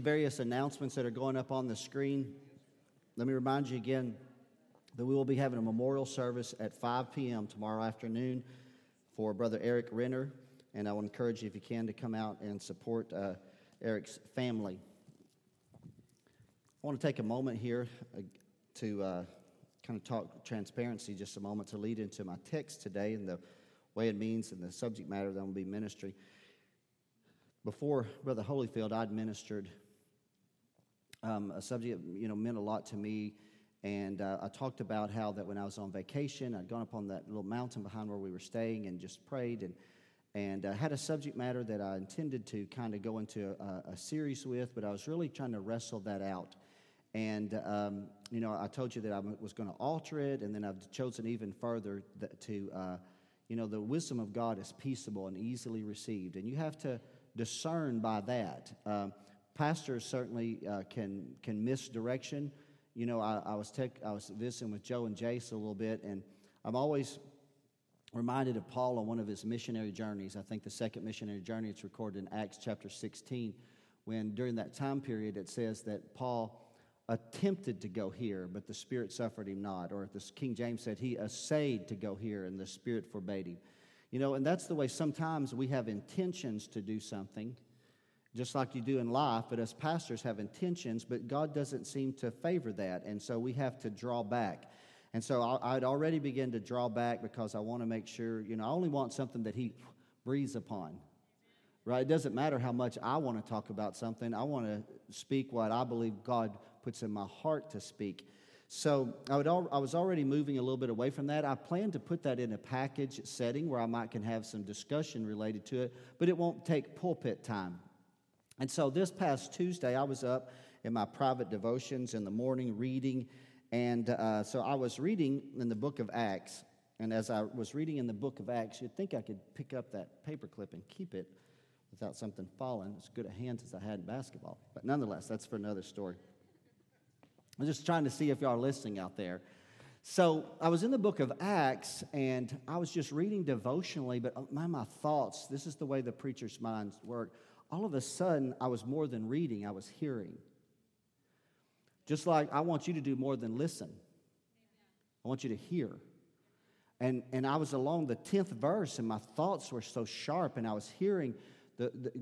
Various announcements that are going up on the screen. Let me remind you again that we will be having a memorial service at 5 p.m. tomorrow afternoon for Brother Eric Renner, and I would encourage you, if you can, to come out and support Eric's family. I want to take a moment here to kind of talk transparency just a moment to lead into my text today and the way it means and the subject matter that will be ministry. Before Brother Holyfield, I'd ministered a subject that, meant a lot to me, and I talked about how that when I was on vacation, I'd gone up on that little mountain behind where we were staying and just prayed, and had a subject matter that I intended to kind of go into a series with, but I was really trying to wrestle that out. And, I told you that I was going to alter it, and then I've chosen even further to the wisdom of God is peaceable and easily received, and you have to discern by that. Pastors certainly can miss direction. I was visiting with Joe and Jace a little bit, and I'm always reminded of Paul on one of his missionary journeys. I think the second missionary journey, it's recorded in Acts chapter 16, when during that time period it says that Paul attempted to go here, but the Spirit suffered him not. Or the King James said he essayed to go here, and the Spirit forbade him. And that's the way sometimes we have intentions to do something, just like you do in life, but as pastors have intentions, but God doesn't seem to favor that, and so we have to draw back. And so I'd already begin to draw back because I want to make sure, I only want something that He breathes upon, right? It doesn't matter how much I want to talk about something. I want to speak what I believe God puts in my heart to speak. So I was already moving a little bit away from that. I plan to put that in a package setting where I can have some discussion related to it, but it won't take pulpit time. And so this past Tuesday, I was up in my private devotions in the morning reading, and so I was reading in the book of Acts. And as I was reading in the book of Acts, you'd think I could pick up that paperclip and keep it without something falling. It's good at hands as I had in basketball, but nonetheless, that's for another story. I'm just trying to see if y'all are listening out there. So I was in the book of Acts, and I was just reading devotionally, but my thoughts, this is the way the preacher's minds work. All of a sudden, I was more than reading, I was hearing. Just like I want you to do more than listen. I want you to hear. And I was along the 10th verse, and my thoughts were so sharp, and I was hearing.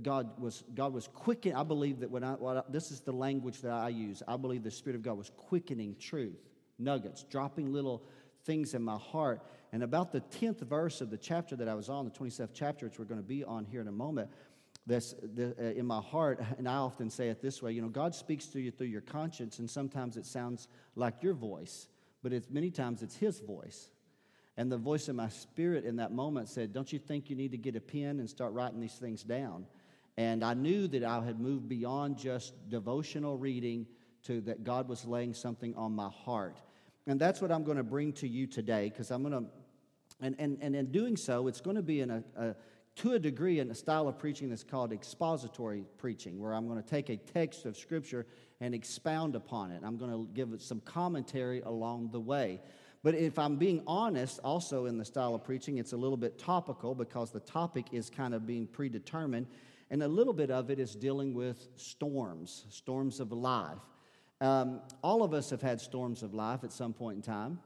God was quickening. I believe that this is the language that I use. I believe the Spirit of God was quickening truth, nuggets, dropping little things in my heart. And about the 10th verse of the chapter that I was on, the 27th chapter, which we're going to be on here in a moment, in my heart, and I often say it this way, God speaks to you through your conscience, and sometimes it sounds like your voice, but many times it's His voice. And the voice of my spirit in that moment said, don't you think you need to get a pen and start writing these things down? And I knew that I had moved beyond just devotional reading to that God was laying something on my heart. And that's what I'm going to bring to you today, because I'm going to, and in doing so, it's going to be to a degree in a style of preaching that's called expository preaching, where I'm going to take a text of Scripture and expound upon it. I'm going to give it some commentary along the way. But if I'm being honest, also in the style of preaching, it's a little bit topical because the topic is kind of being predetermined, and a little bit of it is dealing with storms of life. All of us have had storms of life at some point in time.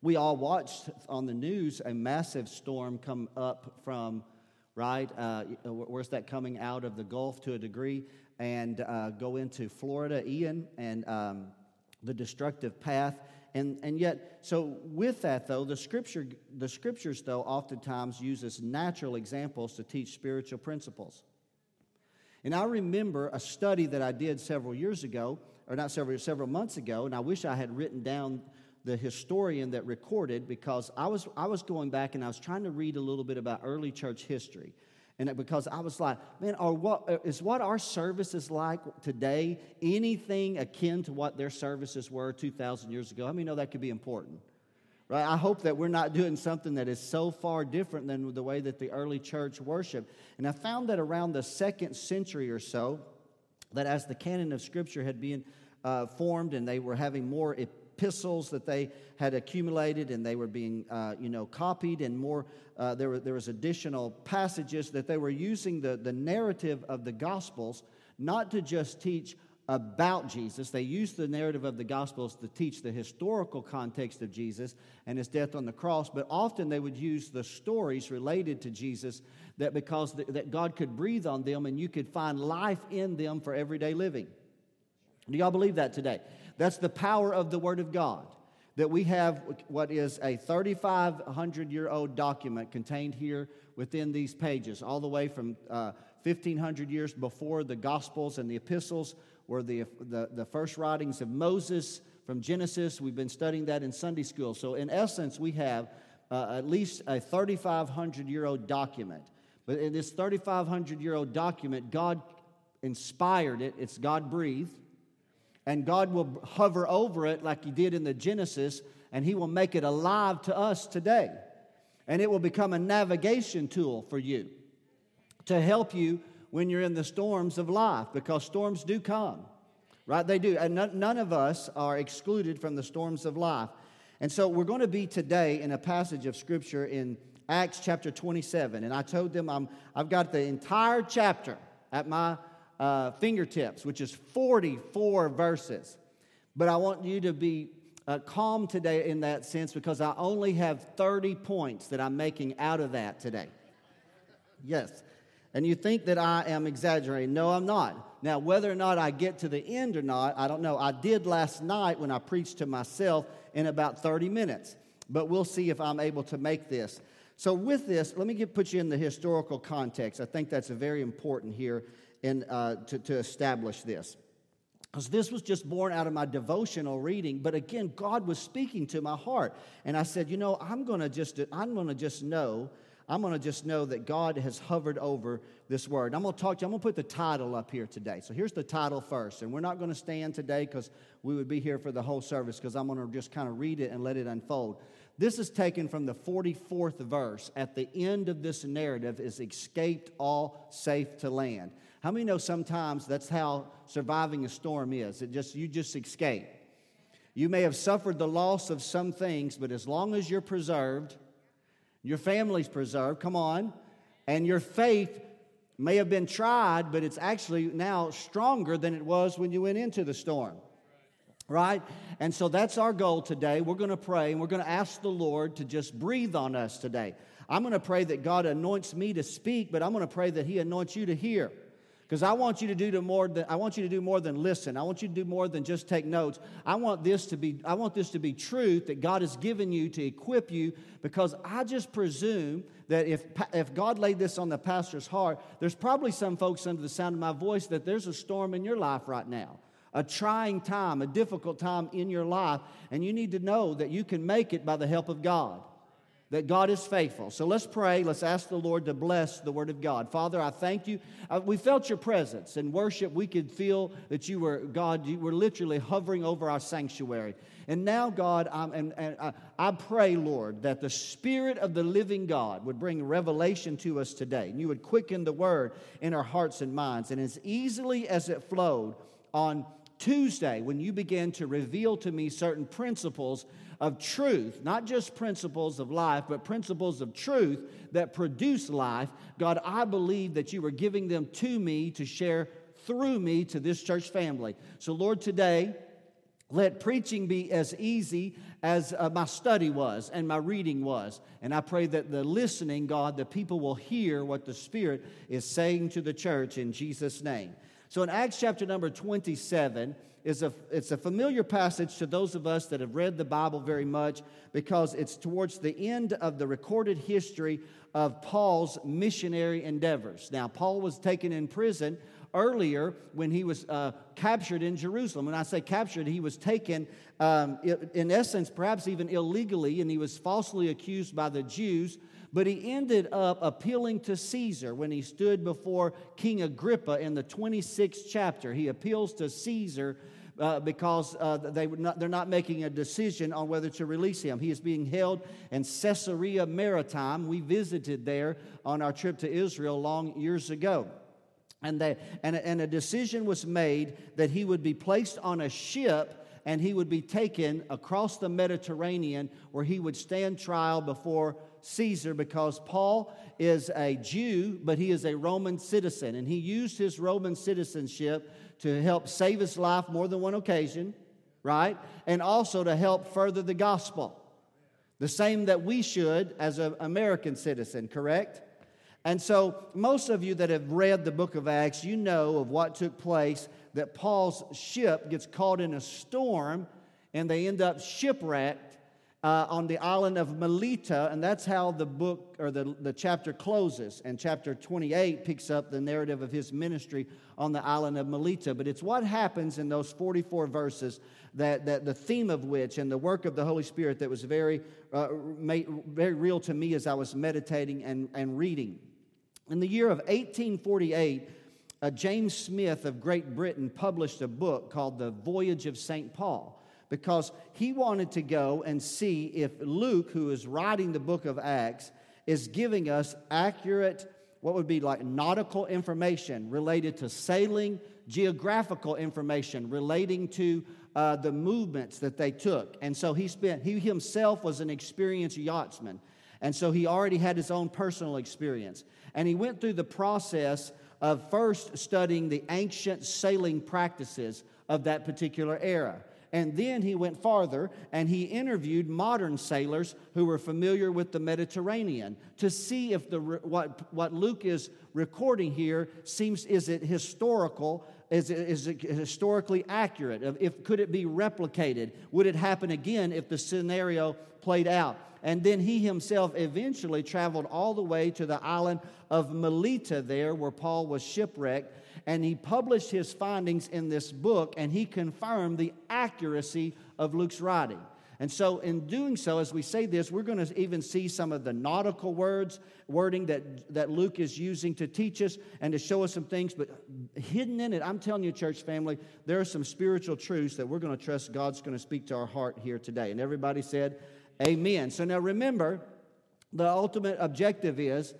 We all watched on the news a massive storm come up from, right, where's that coming out of the Gulf to a degree, and go into Florida, Ian, and the destructive path. And yet, so with that, though, the scriptures, though, oftentimes uses natural examples to teach spiritual principles. And I remember a study that I did several months ago, and I wish I had written down the historian that recorded, because I was going back and I was trying to read a little bit about early church history. And because I was like, man, what our service is like today, anything akin to what their services were 2,000 years ago? How many know that could be important? Right? I hope that we're not doing something that is so far different than the way that the early church worshiped. And I found that around the 2nd century or so, that as the canon of Scripture had been formed and they were having more epistles that they had accumulated, and they were being, copied, and more. There was additional passages that they were using the narrative of the Gospels not to just teach about Jesus. They use the narrative of the Gospels to teach the historical context of Jesus and his death on the cross, but often they would use the stories related to Jesus that because that God could breathe on them and you could find life in them for everyday living. Do y'all believe that today? That's the power of the Word of God, that we have what is a 3,500-year-old document contained here within these pages, all the way from 1,500 years before the Gospels and the Epistles were the first writings of Moses from Genesis. We've been studying that in Sunday school. So in essence, we have at least a 3,500-year-old document. But in this 3,500-year-old document, God inspired it. It's God-breathed. And God will hover over it like he did in the Genesis, and he will make it alive to us today. And it will become a navigation tool for you to help you when you're in the storms of life, because storms do come, right? They do. And none of us are excluded from the storms of life. And so we're going to be today in a passage of Scripture in Acts chapter 27. And I told them I've got the entire chapter at my fingertips, which is 44 verses. But I want you to be calm today in that sense, because I only have 30 points that I'm making out of that today. Yes. And you think that I am exaggerating. No, I'm not. Now, whether or not I get to the end or not, I don't know. I did last night when I preached to myself in about 30 minutes. But we'll see if I'm able to make this. So with this, let me put you in the historical context. I think that's very important here. And to establish this. Because this was just born out of my devotional reading, but again, God was speaking to my heart. And I said, you know, I'm gonna just know that God has hovered over this word. I'm gonna talk to you. I'm gonna put the title up here today. So here's the title first. And we're not gonna stand today because we would be here for the whole service, because I'm gonna just kind of read it and let it unfold. This is taken from the 44th verse. At the end of this narrative is escaped all safe to land. How many know sometimes that's how surviving a storm is? You just escape. You may have suffered the loss of some things, but as long as you're preserved, your family's preserved, come on, and your faith may have been tried, but it's actually now stronger than it was when you went into the storm. Right? And so that's our goal today. We're going to pray, and we're going to ask the Lord to just breathe on us today. I'm going to pray that God anoints me to speak, but I'm going to pray that he anoints you to hear. Because I want you to do more than listen. I want you to do more than just take notes. I want this to be truth that God has given you to equip you, because I just presume that if God laid this on the pastor's heart, there's probably some folks under the sound of my voice that there's a storm in your life right now. A trying time, a difficult time in your life, and you need to know that you can make it by the help of God, that God is faithful. So let's pray. Let's ask the Lord to bless the Word of God. Father, I thank you. We felt your presence in worship. We could feel that you were, God, you were literally hovering over our sanctuary. And now, God, I pray, Lord, that the Spirit of the living God would bring revelation to us today, and you would quicken the Word in our hearts and minds. And as easily as it flowed on Tuesday, when you began to reveal to me certain principles of truth, not just principles of life, but principles of truth that produce life, God, I believe that you were giving them to me to share through me to this church family. So, Lord, today, let preaching be as easy as my study was and my reading was. And I pray that the listening, God, the people will hear what the Spirit is saying to the church in Jesus' name. So in Acts chapter number 27, it's a familiar passage to those of us that have read the Bible very much, because it's towards the end of the recorded history of Paul's missionary endeavors. Now, Paul was taken in prison earlier when he was captured in Jerusalem. When I say captured, he was taken, in essence, perhaps even illegally, and he was falsely accused by the Jews. But he ended up appealing to Caesar when he stood before King Agrippa in the 26th chapter. He appeals to Caesar because they're not making a decision on whether to release him. He is being held in Caesarea Maritime. We visited there on our trip to Israel long years ago. And a decision was made that he would be placed on a ship, and he would be taken across the Mediterranean, where he would stand trial before Caesar, because Paul is a Jew, but he is a Roman citizen, and he used his Roman citizenship to help save his life more than one occasion, right? And also to help further the gospel, the same that we should as an American citizen, correct? And so most of you that have read the book of Acts, you know of what took place, that Paul's ship gets caught in a storm, and they end up shipwrecked on the island of Melita, and that's how the book or the chapter closes. And chapter 28 picks up the narrative of his ministry on the island of Melita. But it's what happens in those 44 verses that the theme of which and the work of the Holy Spirit that was very real to me as I was meditating and reading. In the year of 1848, James Smith of Great Britain published a book called The Voyage of St. Paul, because he wanted to go and see if Luke, who is writing the book of Acts, is giving us accurate, what would be like nautical information related to sailing, geographical information relating to the movements that they took. And so he himself was an experienced yachtsman, and so he already had his own personal experience. And he went through the process of first studying the ancient sailing practices of that particular era. And then he went farther, and he interviewed modern sailors who were familiar with the Mediterranean to see if what Luke is recording here is it historically accurate? Could it be replicated? Would it happen again if the scenario played out? And then he himself eventually traveled all the way to the island of Melita there, where Paul was shipwrecked, and he published his findings in this book, and he confirmed the accuracy of Luke's writing. And so in doing so, as we say this, we're going to even see some of the nautical wording that Luke is using to teach us and to show us some things. But hidden in it, I'm telling you, church family, there are some spiritual truths that we're going to trust God's going to speak to our heart here today. And everybody said, amen. So now remember, the ultimate objective is,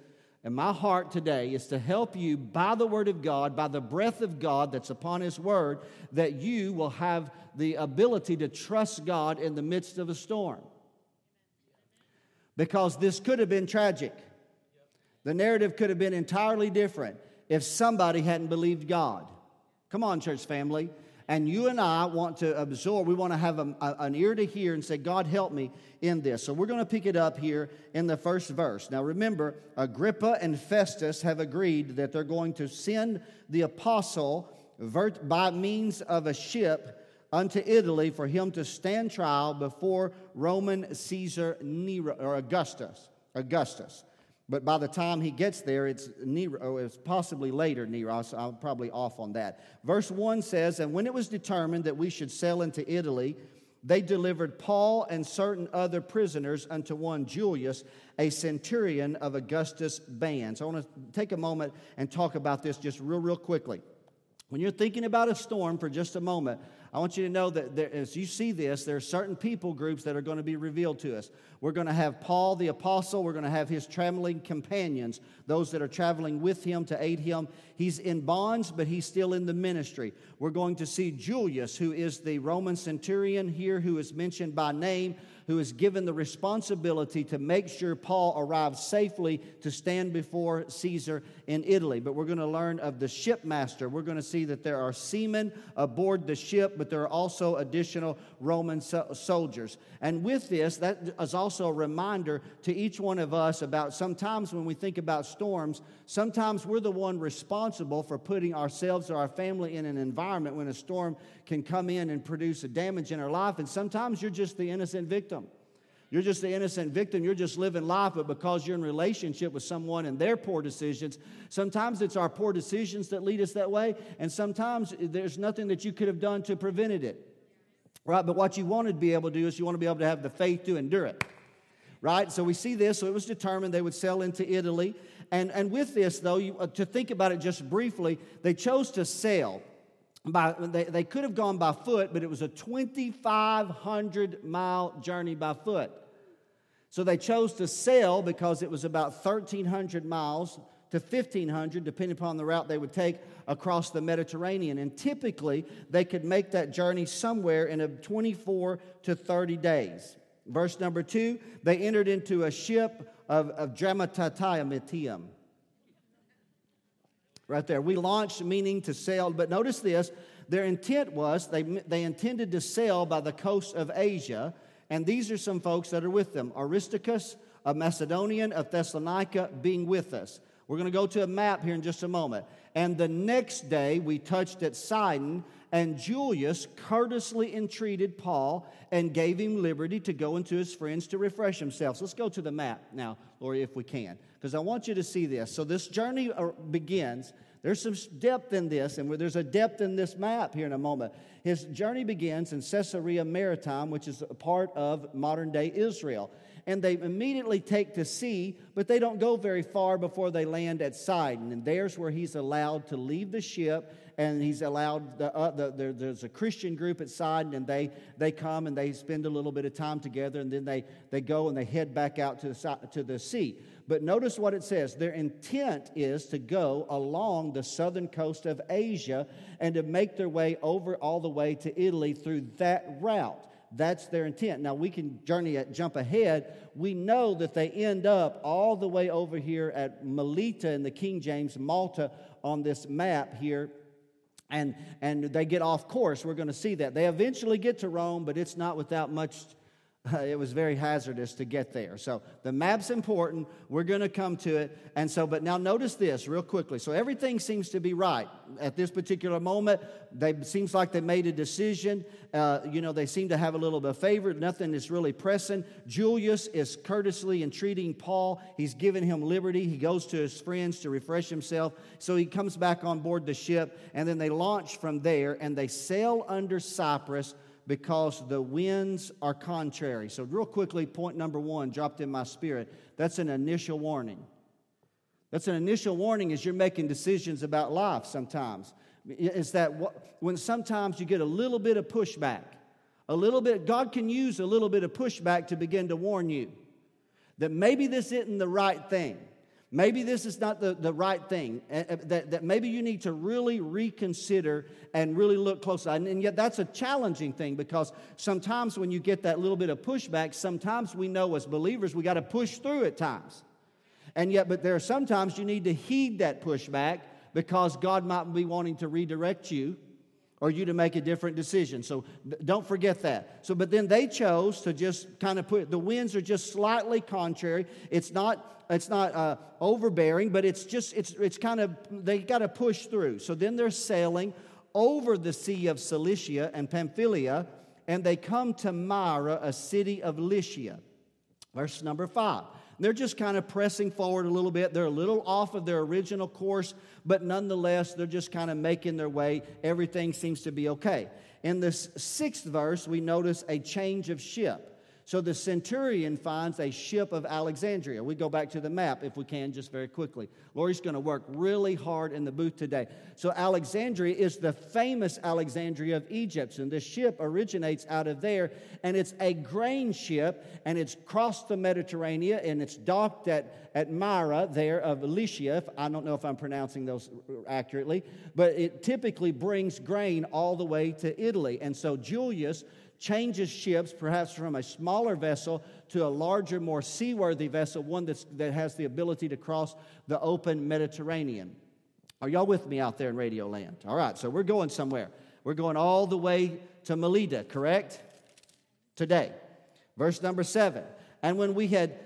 and my heart today is to help you by the Word of God, by the breath of God that's upon His Word, that you will have the ability to trust God in the midst of a storm. Because this could have been tragic. The narrative could have been entirely different if somebody hadn't believed God. Come on, church family. And you and I want to absorb, we want to have an ear to hear and say, God, help me in this. So we're going to pick it up here in the first verse. Now remember, Agrippa and Festus have agreed that they're going to send the apostle by means of a ship unto Italy for him to stand trial before Roman Caesar Nero, or Augustus. But by the time he gets there, it's Nero. It's possibly later Nero. So I'm probably off on that. Verse 1 says, "And when it was determined that we should sail into Italy, they delivered Paul and certain other prisoners unto one Julius, a centurion of Augustus' band." So I want to take a moment and talk about this just real quickly. When you're thinking about a storm for just a moment, I want you to know that as you see this, there are certain people groups that are going to be revealed to us. We're going to have Paul the apostle. We're going to have his traveling companions, those that are traveling with him to aid him. He's in bonds, but he's still in the ministry. We're going to see Julius, who is the Roman centurion here, who is mentioned by name, who is given the responsibility to make sure Paul arrives safely to stand before Caesar in Italy. But we're going to learn of the shipmaster. We're going to see that there are seamen aboard the ship, but there are also additional Roman soldiers. And with this, that is also a reminder to each one of us about sometimes when we think about storms, sometimes we're the one responsible for putting ourselves or our family in an environment when a storm can come in and produce a damage in our life. And sometimes you're just the innocent victim. You're just the innocent victim. You're just living life, but because you're in relationship with someone and their poor decisions, sometimes it's our poor decisions that lead us that way, and sometimes there's nothing that you could have done to prevent it. Right? But what you want to be able to do is you want to be able to have the faith to endure it. Right? So we see this. So it was determined they would sail into Italy. And with this, though, to think about it just briefly, they chose to sail. They could have gone by foot, but it was a 2,500-mile journey by foot. So they chose to sail because it was about 1,300 miles to 1,500, depending upon the route they would take across the Mediterranean. And typically, they could make that journey somewhere in 24 to 30 days. Verse number 2, they entered into a ship of dramatatium. Right there. We launched, meaning to sail. But notice this, their intent was they intended to sail by the coast of Asia. And these are some folks that are with them. Aristarchus, a Macedonian of Thessalonica, being with us. We're going to go to a map here in just a moment. And the next day we touched at Sidon, and Julius courteously entreated Paul and gave him liberty to go into his friends to refresh himself. So let's go to the map now, Lori, if we can, because I want you to see this. So this journey begins. There's some depth in this, and there's a depth in this map here in a moment. His journey begins in Caesarea Maritime, which is a part of modern-day Israel. And they immediately take to sea, but they don't go very far before they land at Sidon. And there's where he's allowed to leave the ship, and he's allowed, there's a Christian group at Sidon, and they come and they spend a little bit of time together, and then they go and they head back out to the sea. But notice what it says. Their intent is to go along the southern coast of Asia and to make their way over all the way to Italy through that route. That's their intent. Now, we can jump ahead. We know that they end up all the way over here at Melita in the King James, Malta, on this map here. And they get off course. We're going to see that. They eventually get to Rome, but it's not without much... It was very hazardous to get there. So the map's important. We're going to come to it. And so, but now notice this real quickly. So everything seems to be right at this particular moment. It seems like they made a decision. They seem to have a little bit of favor. Nothing is really pressing. Julius is courteously entreating Paul. He's giving him liberty. He goes to his friends to refresh himself. So he comes back on board the ship, and then they launch from there, and they sail under Cyprus, because the winds are contrary. So real quickly, point number 1 dropped in my spirit. That's an initial warning. That's an initial warning as you're making decisions about life sometimes. It's that when sometimes you get a little bit of pushback, a little bit, God can use a little bit of pushback to begin to warn you that maybe this isn't the right thing. Maybe this is not the right thing, that maybe you need to really reconsider and really look closer. And yet that's a challenging thing, because sometimes when you get that little bit of pushback, sometimes we know as believers we got to push through at times. And yet, but there are sometimes you need to heed that pushback, because God might be wanting to redirect you or you to make a different decision. So don't forget that. So, but then they chose to just kind of the winds are just slightly contrary. It's not overbearing, but it's kind of, they got to push through. So then they're sailing over the sea of Cilicia and Pamphylia, and they come to Myra, a city of Lycia. Verse number 5. They're just kind of pressing forward a little bit. They're a little off of their original course, but nonetheless, they're just kind of making their way. Everything seems to be okay. In this 6th verse, we notice a change of ship. So the centurion finds a ship of Alexandria. We go back to the map, if we can, just very quickly. Lori's going to work really hard in the booth today. So Alexandria is the famous Alexandria of Egypt, and this ship originates out of there, and it's a grain ship, and it's crossed the Mediterranean, and it's docked at Myra there of Lycia. I don't know if I'm pronouncing those accurately, but it typically brings grain all the way to Italy. And so Julius changes ships, perhaps from a smaller vessel to a larger, more seaworthy vessel, one that has the ability to cross the open Mediterranean. Are y'all with me out there in Radio Land? All right, so we're going somewhere. We're going all the way to Melita, correct? Today. Verse number 7. And when we had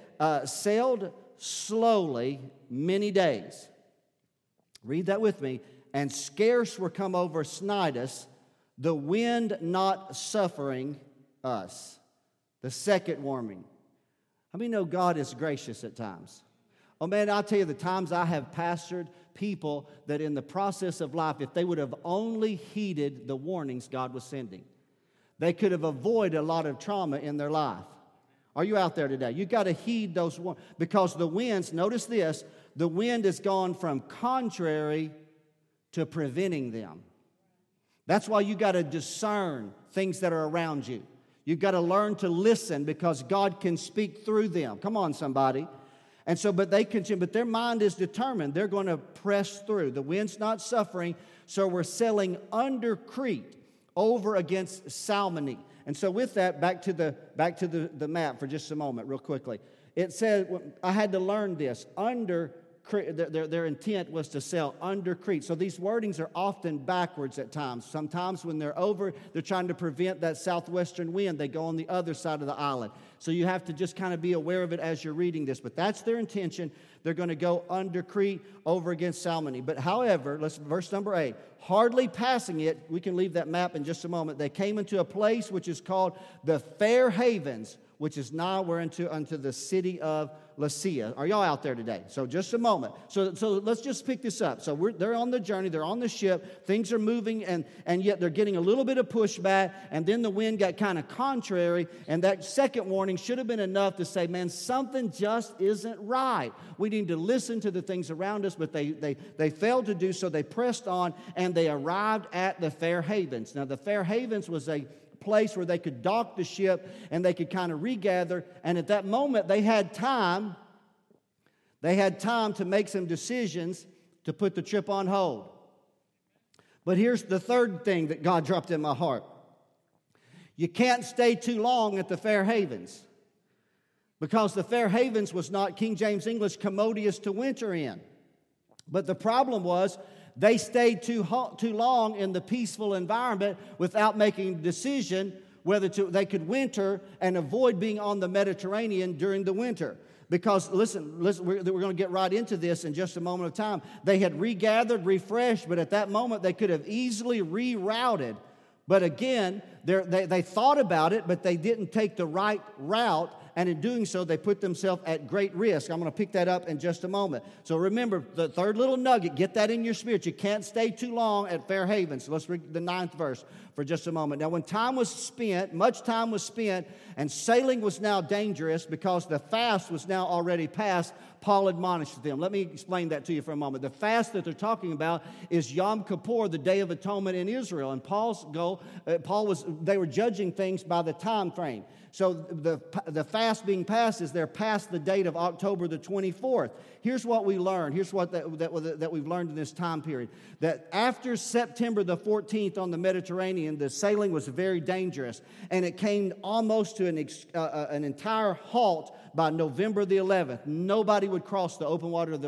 sailed slowly many days, read that with me, and scarce were come over Cnidus, the wind not suffering us. The second warning. How many know God is gracious at times? Oh man, I'll tell you the times I have pastored people that in the process of life, if they would have only heeded the warnings God was sending, they could have avoided a lot of trauma in their life. Are you out there today? You got to heed those warnings, because the winds, notice this, the wind has gone from contrary to preventing them. That's why you got to discern things that are around you. You've got to learn to listen, because God can speak through them. Come on, somebody. And so, but they continue, but their mind is determined. They're going to press through. The wind's not suffering, so we're sailing under Crete. over against Salmone. And so with that, back to the map for just a moment, real quickly. It says, I had to learn this, under Crete, their intent was to sail under Crete. So these wordings are often backwards at times. Sometimes when they're over, they're trying to prevent that southwestern wind. They go on the other side of the island. So you have to just kind of be aware of it as you're reading this. But that's their intention. They're going to go under Crete over against Salmone. But however, let's verse number 8. Hardly passing it, we can leave that map in just a moment. They came into a place which is called the Fair Havens, which is nigh unto the city of Lycia. Are y'all out there today? So just a moment. So let's just pick this up. So they're on the journey. They're on the ship. Things are moving, and yet they're getting a little bit of pushback, and then the wind got kind of contrary, and that second warning should have been enough to say, man, something just isn't right. We need to listen to the things around us, but they failed to do so. They pressed on, and they arrived at the Fair Havens. Now, the Fair Havens was a place where they could dock the ship and they could kind of regather. And at that moment, they had time to make some decisions to put the trip on hold. But here's the third thing that God dropped in my heart. You can't stay too long at the Fair Havens, because the Fair Havens was not, King James English, commodious to winter in. But the problem was, they stayed too long in the peaceful environment without making a decision whether they could winter and avoid being on the Mediterranean during the winter. Because, listen, we're going to get right into this in just a moment of time. They had regathered, refreshed, but at that moment they could have easily rerouted. But again, they thought about it, but they didn't take the right route. And in doing so, they put themselves at great risk. I'm going to pick that up in just a moment. So remember, the third little nugget, get that in your spirit. You can't stay too long at Fair Haven. So let's read the 9th verse for just a moment. Now, when time was spent, much time was spent, and sailing was now dangerous because the fast was now already past, Paul admonished them. Let me explain that to you for a moment. The fast that they're talking about is Yom Kippur, the Day of Atonement in Israel. And they were judging things by the time frame. So the fast being passed is they're past the date of October the 24th. Here's what we learned. Here's what that we've learned in this time period. That after September the 14th on the Mediterranean, the sailing was very dangerous. And it came almost to an entire halt by November the 11th. Nobody would cross the open water of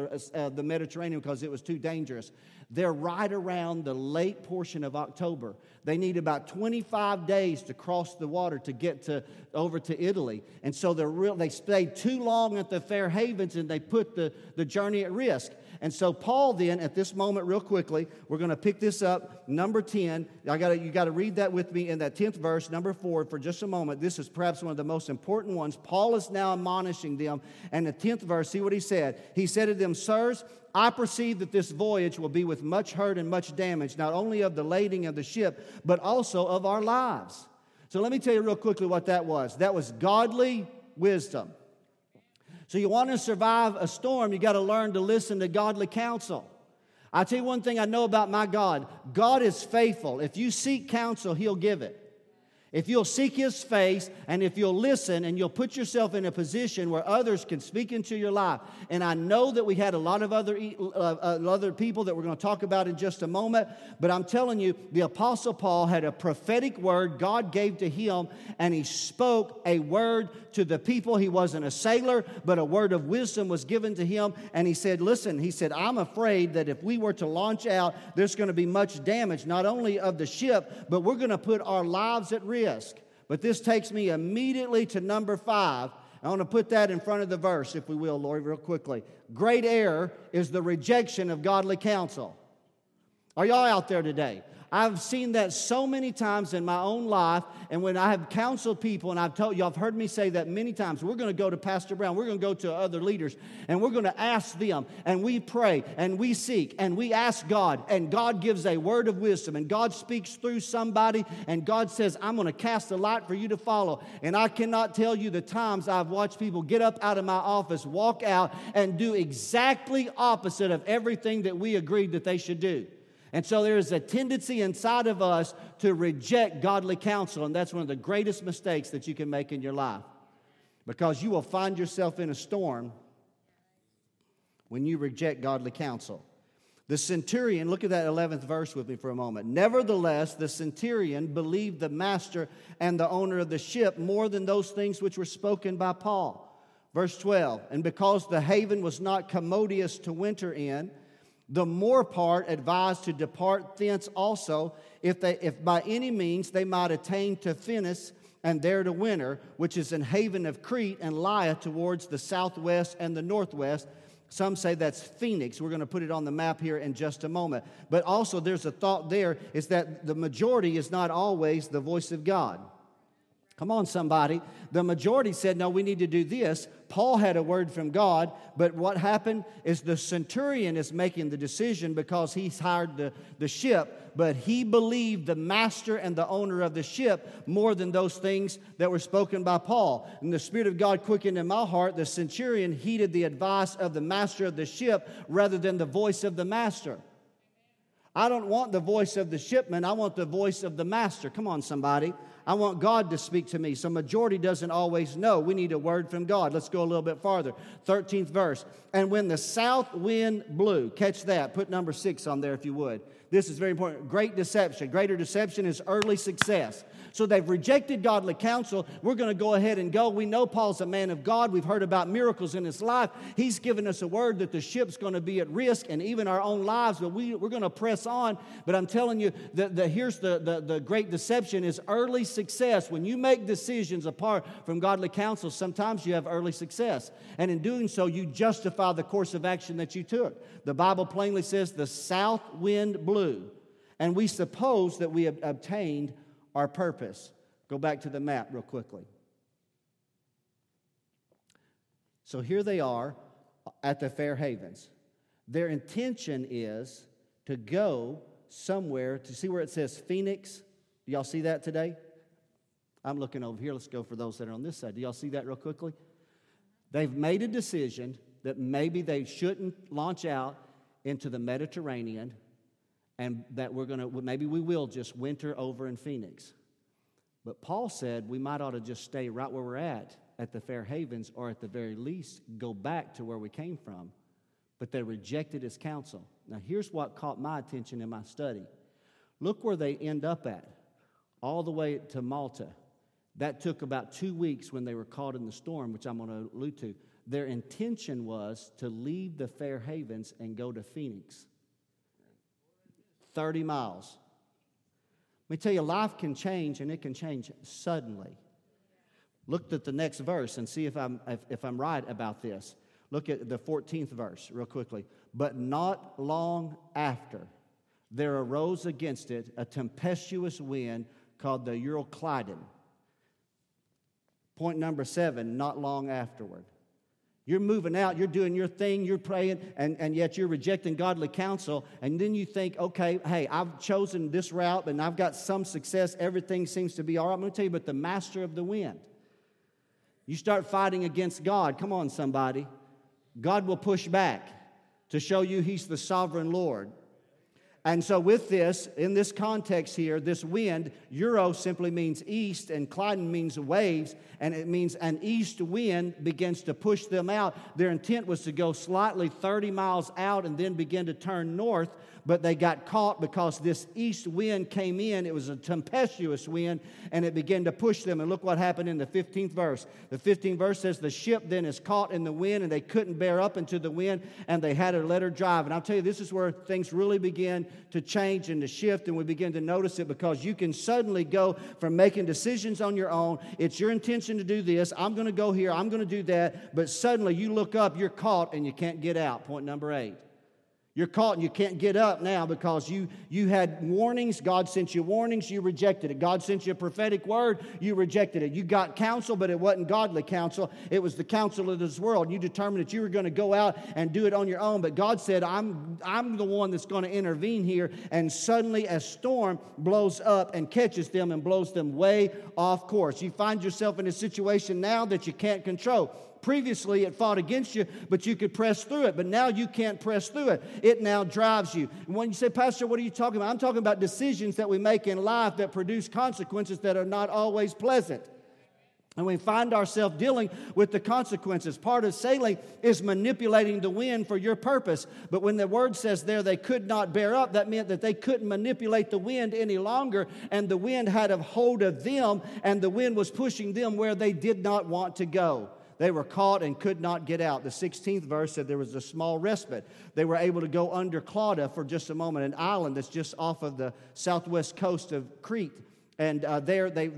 the Mediterranean because it was too dangerous. They're right around the late portion of October. They need about 25 days to cross the water to get over to Italy. And so they stayed too long at the Fair Havens, and they put the journey at risk. And so Paul then, at this moment real quickly, we're going to pick this up, number 10. You got to read that with me in that 10th verse, number 4, for just a moment. This is perhaps one of the most important ones. Paul is now admonishing them. And the 10th verse, see what he said. He said to them, "Sirs, I perceive that this voyage will be with much hurt and much damage, not only of the lading of the ship, but also of our lives." So let me tell you real quickly what that was. That was godly wisdom. So you want to survive a storm, you got to learn to listen to godly counsel. I'll tell you one thing I know about my God. God is faithful. If you seek counsel, He'll give it. If you'll seek His face, and if you'll listen, and you'll put yourself in a position where others can speak into your life. And I know that we had a lot of other people that we're going to talk about in just a moment, but I'm telling you, the Apostle Paul had a prophetic word God gave to him, and he spoke a word to the people. He wasn't a sailor, but a word of wisdom was given to him, and he said, listen, he said, I'm afraid that if we were to launch out, there's going to be much damage, not only of the ship, but we're going to put our lives at risk. But this takes me immediately to number 5. I want to put that in front of the verse, if we will, Lord, real quickly. Great error is the rejection of godly counsel. Are y'all out there today? I've seen that so many times in my own life, and when I have counseled people, and I've told you, I've heard me say that many times, we're going to go to Pastor Brown, we're going to go to other leaders, and we're going to ask them, and we pray, and we seek, and we ask God, and God gives a word of wisdom, and God speaks through somebody, and God says, I'm going to cast a light for you to follow. And I cannot tell you the times I've watched people get up out of my office, walk out, and do exactly opposite of everything that we agreed that they should do. And so there is a tendency inside of us to reject godly counsel, and that's one of the greatest mistakes that you can make in your life, because you will find yourself in a storm when you reject godly counsel. The centurion, look at that 11th verse with me for a moment. Nevertheless, the centurion believed the master and the owner of the ship more than those things which were spoken by Paul. Verse 12, and because the haven was not commodious to winter in, the more part advised to depart thence also, if by any means they might attain to Phoenix, and there to winter, which is an haven of Crete and Lycia towards the southwest and the northwest. Some say that's Phoenix. We're going to put it on the map here in just a moment. But also there's a thought there is that the majority is not always the voice of God. Come on, somebody. The majority said, no, we need to do this. Paul had a word from God, but what happened is the centurion is making the decision because he's hired the ship, but he believed the master and the owner of the ship more than those things that were spoken by Paul. And the Spirit of God quickened in my heart, the centurion heeded the advice of the master of the ship rather than the voice of the master. I don't want the voice of the shipman. I want the voice of the master. Come on, somebody. I want God to speak to me. So majority doesn't always know. We need a word from God. Let's go a little bit farther. 13th verse. And when the south wind blew, catch that. Put number 6 on there if you would. This is very important. Great deception. Greater deception is early success. So they've rejected godly counsel. We're going to go ahead and go. We know Paul's a man of God. We've heard about miracles in his life. He's given us a word that the ship's going to be at risk and even our own lives, but we're going to press on. But I'm telling you, here's the great deception is early success. When you make decisions apart from godly counsel, sometimes you have early success. And in doing so, you justify the course of action that you took. The Bible plainly says the south wind blew, and we suppose that we have obtained our purpose. Go back to the map real quickly. So here they are at the Fair Havens. Their intention is to go somewhere to see where it says Phoenix. Do y'all see that today? I'm looking over here. Let's go for those that are on this side. Do y'all see that real quickly? They've made a decision that maybe they shouldn't launch out into the Mediterranean and that maybe we will just winter over in Phoenix. But Paul said we might ought to just stay right where we're at the Fair Havens, or at the very least, go back to where we came from. But they rejected his counsel. Now, here's what caught my attention in my study. Look where they end up at, all the way to Malta. That took about 2 weeks when they were caught in the storm, which I'm going to allude to. Their intention was to leave the Fair Havens and go to Phoenix. 30 miles. Let me tell you, life can change, and it can change suddenly. Look at the next verse and see if I'm right about this. Look at the 14th verse real quickly. But not long after, there arose against it a tempestuous wind called the Euroclydon. Point number 7, not long afterward. You're moving out, you're doing your thing, you're praying, and yet you're rejecting godly counsel, and then you think, okay, hey, I've chosen this route, and I've got some success, everything seems to be all right. I'm going to tell you about the master of the wind. You start fighting against God. Come on, somebody. God will push back to show you He's the sovereign Lord. And so with this, in this context here, this wind, Euro simply means east, and Clydon means waves, and it means an east wind begins to push them out. Their intent was to go slightly 30 miles out and then begin to turn north, but they got caught because this east wind came in. It was a tempestuous wind, and it began to push them. And look what happened in the 15th verse. The 15th verse says, the ship then is caught in the wind, and they couldn't bear up into the wind, and they had to let her drive. And I'll tell you, this is where things really begin to change and to shift, and we begin to notice it, because you can suddenly go from making decisions on your own. It's your intention to do this. I'm going to go here. I'm going to do that. But suddenly you look up, you're caught, and you can't get out. Point number 8. You're caught and you can't get up now because you had warnings. God sent you warnings. You rejected it. God sent you a prophetic word. You rejected it. You got counsel, but it wasn't godly counsel. It was the counsel of this world. You determined that you were going to go out and do it on your own, but God said, I'm the one that's going to intervene here, and suddenly a storm blows up and catches them and blows them way off course. You find yourself in a situation now that you can't control. Previously, it fought against you, but you could press through it. But now you can't press through it. It now drives you. And when you say, Pastor, what are you talking about? I'm talking about decisions that we make in life that produce consequences that are not always pleasant. And we find ourselves dealing with the consequences. Part of sailing is manipulating the wind for your purpose. But when the word says there they could not bear up, that meant that they couldn't manipulate the wind any longer. And the wind had a hold of them, and the wind was pushing them where they did not want to go. They were caught and could not get out. The 16th verse said there was a small respite. They were able to go under Clauda for just a moment, an island that's just off of the southwest coast of Crete. And there then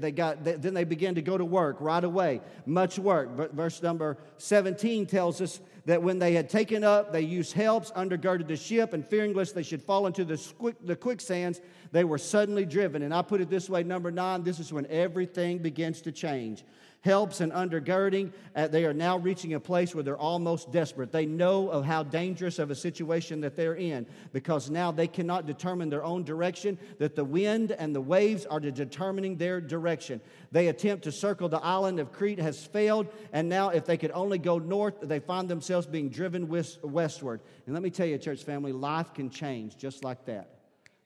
they began to go to work right away, much work. But verse number 17 tells us that when they had taken up, they used helps, undergirded the ship, and fearing lest they should fall into the quicksands, they were suddenly driven. And I put it this way, number 9, this is when everything begins to change. Helps and undergirding, they are now reaching a place where they're almost desperate. They know of how dangerous of a situation that they're in because now they cannot determine their own direction, that the wind and the waves are determining their direction. They attempt to circle the island of Crete has failed, and now if they could only go north, they find themselves being driven westward. And let me tell you, church family, life can change just like that.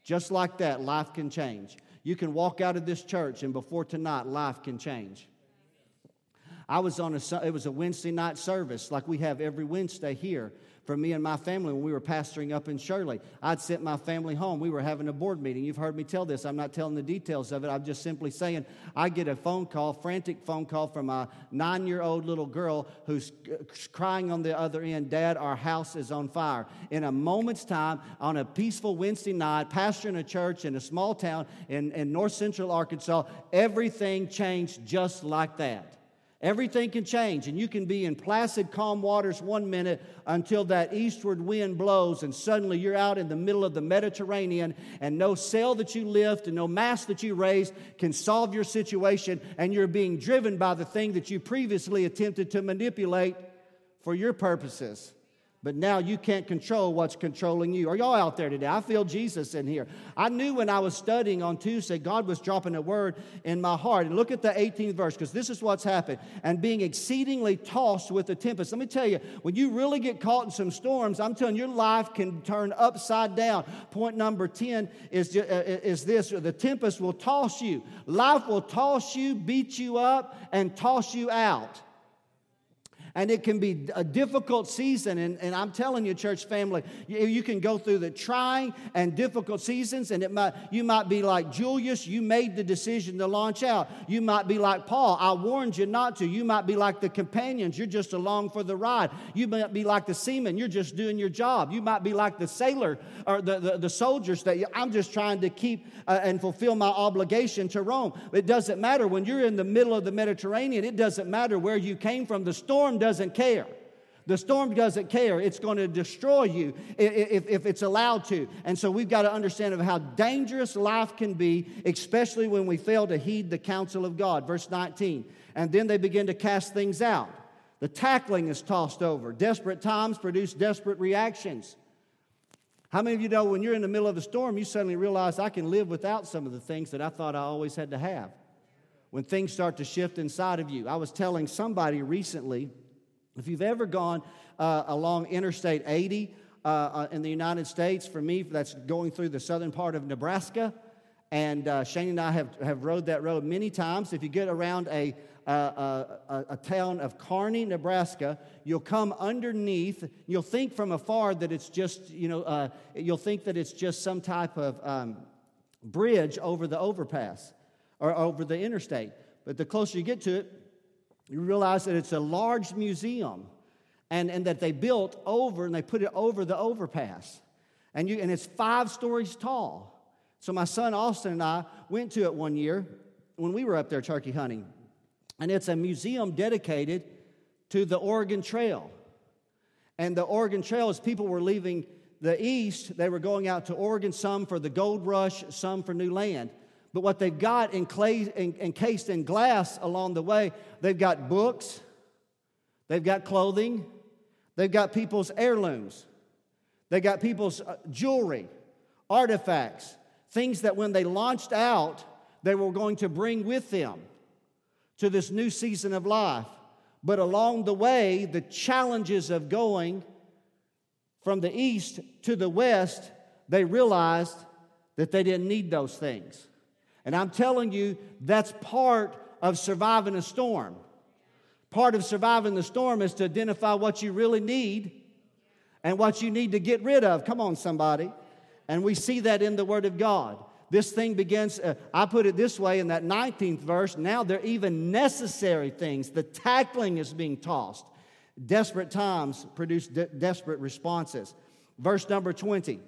Just like that, life can change. You can walk out of this church, and before tonight, life can change. It was a Wednesday night service like we have every Wednesday here for me and my family when we were pastoring up in Shirley. I'd sent my family home. We were having a board meeting. You've heard me tell this. I'm not telling the details of it. I'm just simply saying I get a phone call, frantic phone call from my 9-year-old little girl who's crying on the other end, "Dad, our house is on fire." In a moment's time, on a peaceful Wednesday night, pastoring a church in a small town in north central Arkansas, everything changed just like that. Everything can change, and you can be in placid, calm waters one minute until that eastward wind blows, and suddenly you're out in the middle of the Mediterranean, and no sail that you lift and no mast that you raise can solve your situation, and you're being driven by the thing that you previously attempted to manipulate for your purposes. But now you can't control what's controlling you. Are y'all out there today? I feel Jesus in here. I knew when I was studying on Tuesday, God was dropping a word in my heart. And look at the 18th verse, because this is what's happened. And being exceedingly tossed with the tempest. Let me tell you, when you really get caught in some storms, I'm telling you, your life can turn upside down. Point number 10 is this. The tempest will toss you. Life will toss you, beat you up, and toss you out. And it can be a difficult season, and I'm telling you, church family, you can go through the trying and difficult seasons, and you might be like Julius, you made the decision to launch out. You might be like Paul, I warned you not to. You might be like the companions, you're just along for the ride. You might be like the seaman, you're just doing your job. You might be like the sailor or the soldiers that I'm just trying to keep and fulfill my obligation to Rome. It doesn't matter when you're in the middle of the Mediterranean. It doesn't matter where you came from. The storm doesn't care. The storm doesn't care. It's going to destroy you if it's allowed to. And so we've got to understand of how dangerous life can be, especially when we fail to heed the counsel of God. Verse 19, and then they begin to cast things out. The tackling is tossed over. Desperate times produce desperate reactions. How many of you know when you're in the middle of a storm, you suddenly realize I can live without some of the things that I thought I always had to have? When things start to shift inside of you. I was telling somebody recently, if you've ever gone along Interstate 80 in the United States, for me, that's going through the southern part of Nebraska, and Shane and I have rode that road many times. If you get around a town of Kearney, Nebraska, you'll come underneath. You'll think from afar that it's just, you'll think that it's just some type of bridge over the overpass. Or over the interstate. But the closer you get to it, you realize that it's a large museum and that they built over and they put it over the overpass. And it's 5 stories tall. So my son Austin and I went to it one year when we were up there turkey hunting. And it's a museum dedicated to the Oregon Trail. And the Oregon Trail, as people were leaving the east, they were going out to Oregon, some for the gold rush, some for new land. But what they've got encased in glass along the way, they've got books, they've got clothing, they've got people's heirlooms, they've got people's jewelry, artifacts, things that when they launched out, they were going to bring with them to this new season of life. But along the way, the challenges of going from the east to the west, they realized that they didn't need those things. And I'm telling you, that's part of surviving a storm. Part of surviving the storm is to identify what you really need and what you need to get rid of. Come on, somebody. And we see that in the Word of God. This thing begins, I put it this way in that 19th verse, now they're even necessary things. The tackling is being tossed. Desperate times produce desperate responses. Verse number 20.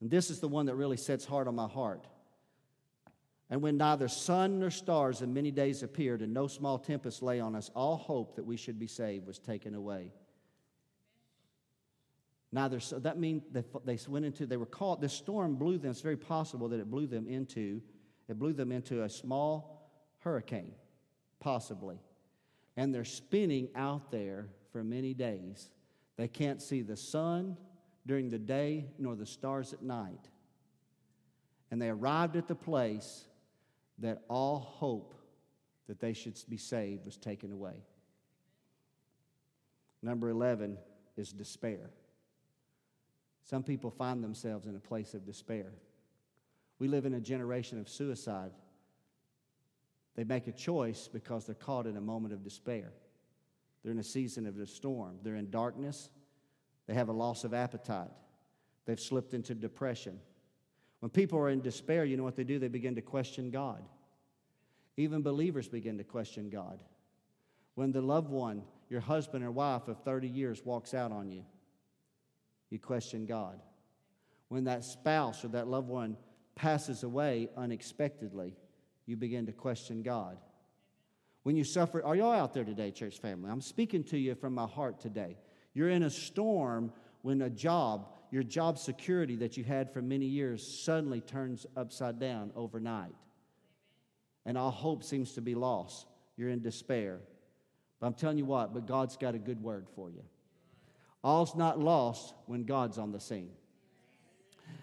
And this is the one that really sets hard on my heart. And when neither sun nor stars in many days appeared, and no small tempest lay on us, all hope that we should be saved was taken away. Neither, so that means they went into, they were caught, this storm blew them, it's very possible that it blew them into a small hurricane, possibly. And they're spinning out there for many days. They can't see the sun during the day nor the stars at night. And they arrived at the place that all hope that they should be saved was taken away. Number 11 is despair. Some people find themselves in a place of despair. We live in a generation of suicide. They make a choice because they're caught in a moment of despair. They're in a season of the storm. They're in darkness. They have a loss of appetite. They've slipped into depression. When people are in despair, you know what they do? They begin to question God. Even believers begin to question God. When the loved one, your husband or wife of 30 years, walks out on you, you question God. When that spouse or that loved one passes away unexpectedly, you begin to question God. When you suffer, are y'all out there today, church family? I'm speaking to you from my heart today. You're in a storm when a job, your job security that you had for many years suddenly turns upside down overnight. And all hope seems to be lost. You're in despair. But I'm telling you what, but God's got a good word for you. All's not lost when God's on the scene.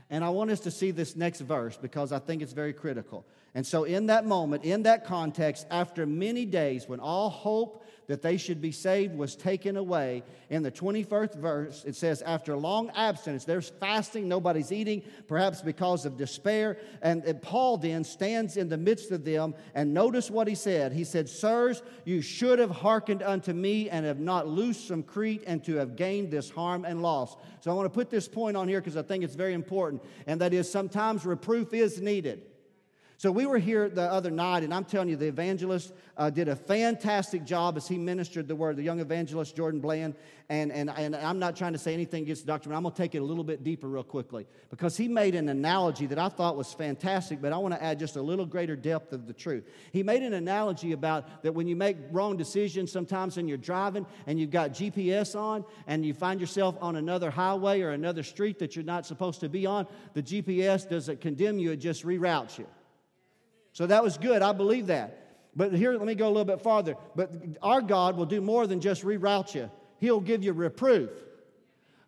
And I want us to see this next verse because I think it's very critical. And so in that moment, in that context, after many days when all hope that they should be saved was taken away, in the 21st verse it says, after long abstinence, there's fasting, nobody's eating, perhaps because of despair. And Paul then stands in the midst of them, and notice what he said. He said, sirs, you should have hearkened unto me and have not loosed from Crete and to have gained this harm and loss. So I want to put this point on here because I think it's very important, and that is sometimes reproof is needed. So we were here the other night, and I'm telling you, the evangelist did a fantastic job as he ministered the word, the young evangelist, Jordan Bland. And I'm not trying to say anything against the doctrine, but I'm going to take it a little bit deeper real quickly because he made an analogy that I thought was fantastic, but I want to add just a little greater depth of the truth. He made an analogy about that when you make wrong decisions sometimes and you're driving and you've got GPS on and you find yourself on another highway or another street that you're not supposed to be on, the GPS doesn't condemn you, it just reroutes you. So that was good. I believe that. But here, let me go a little bit farther. But our God will do more than just reroute you. He'll give you reproof.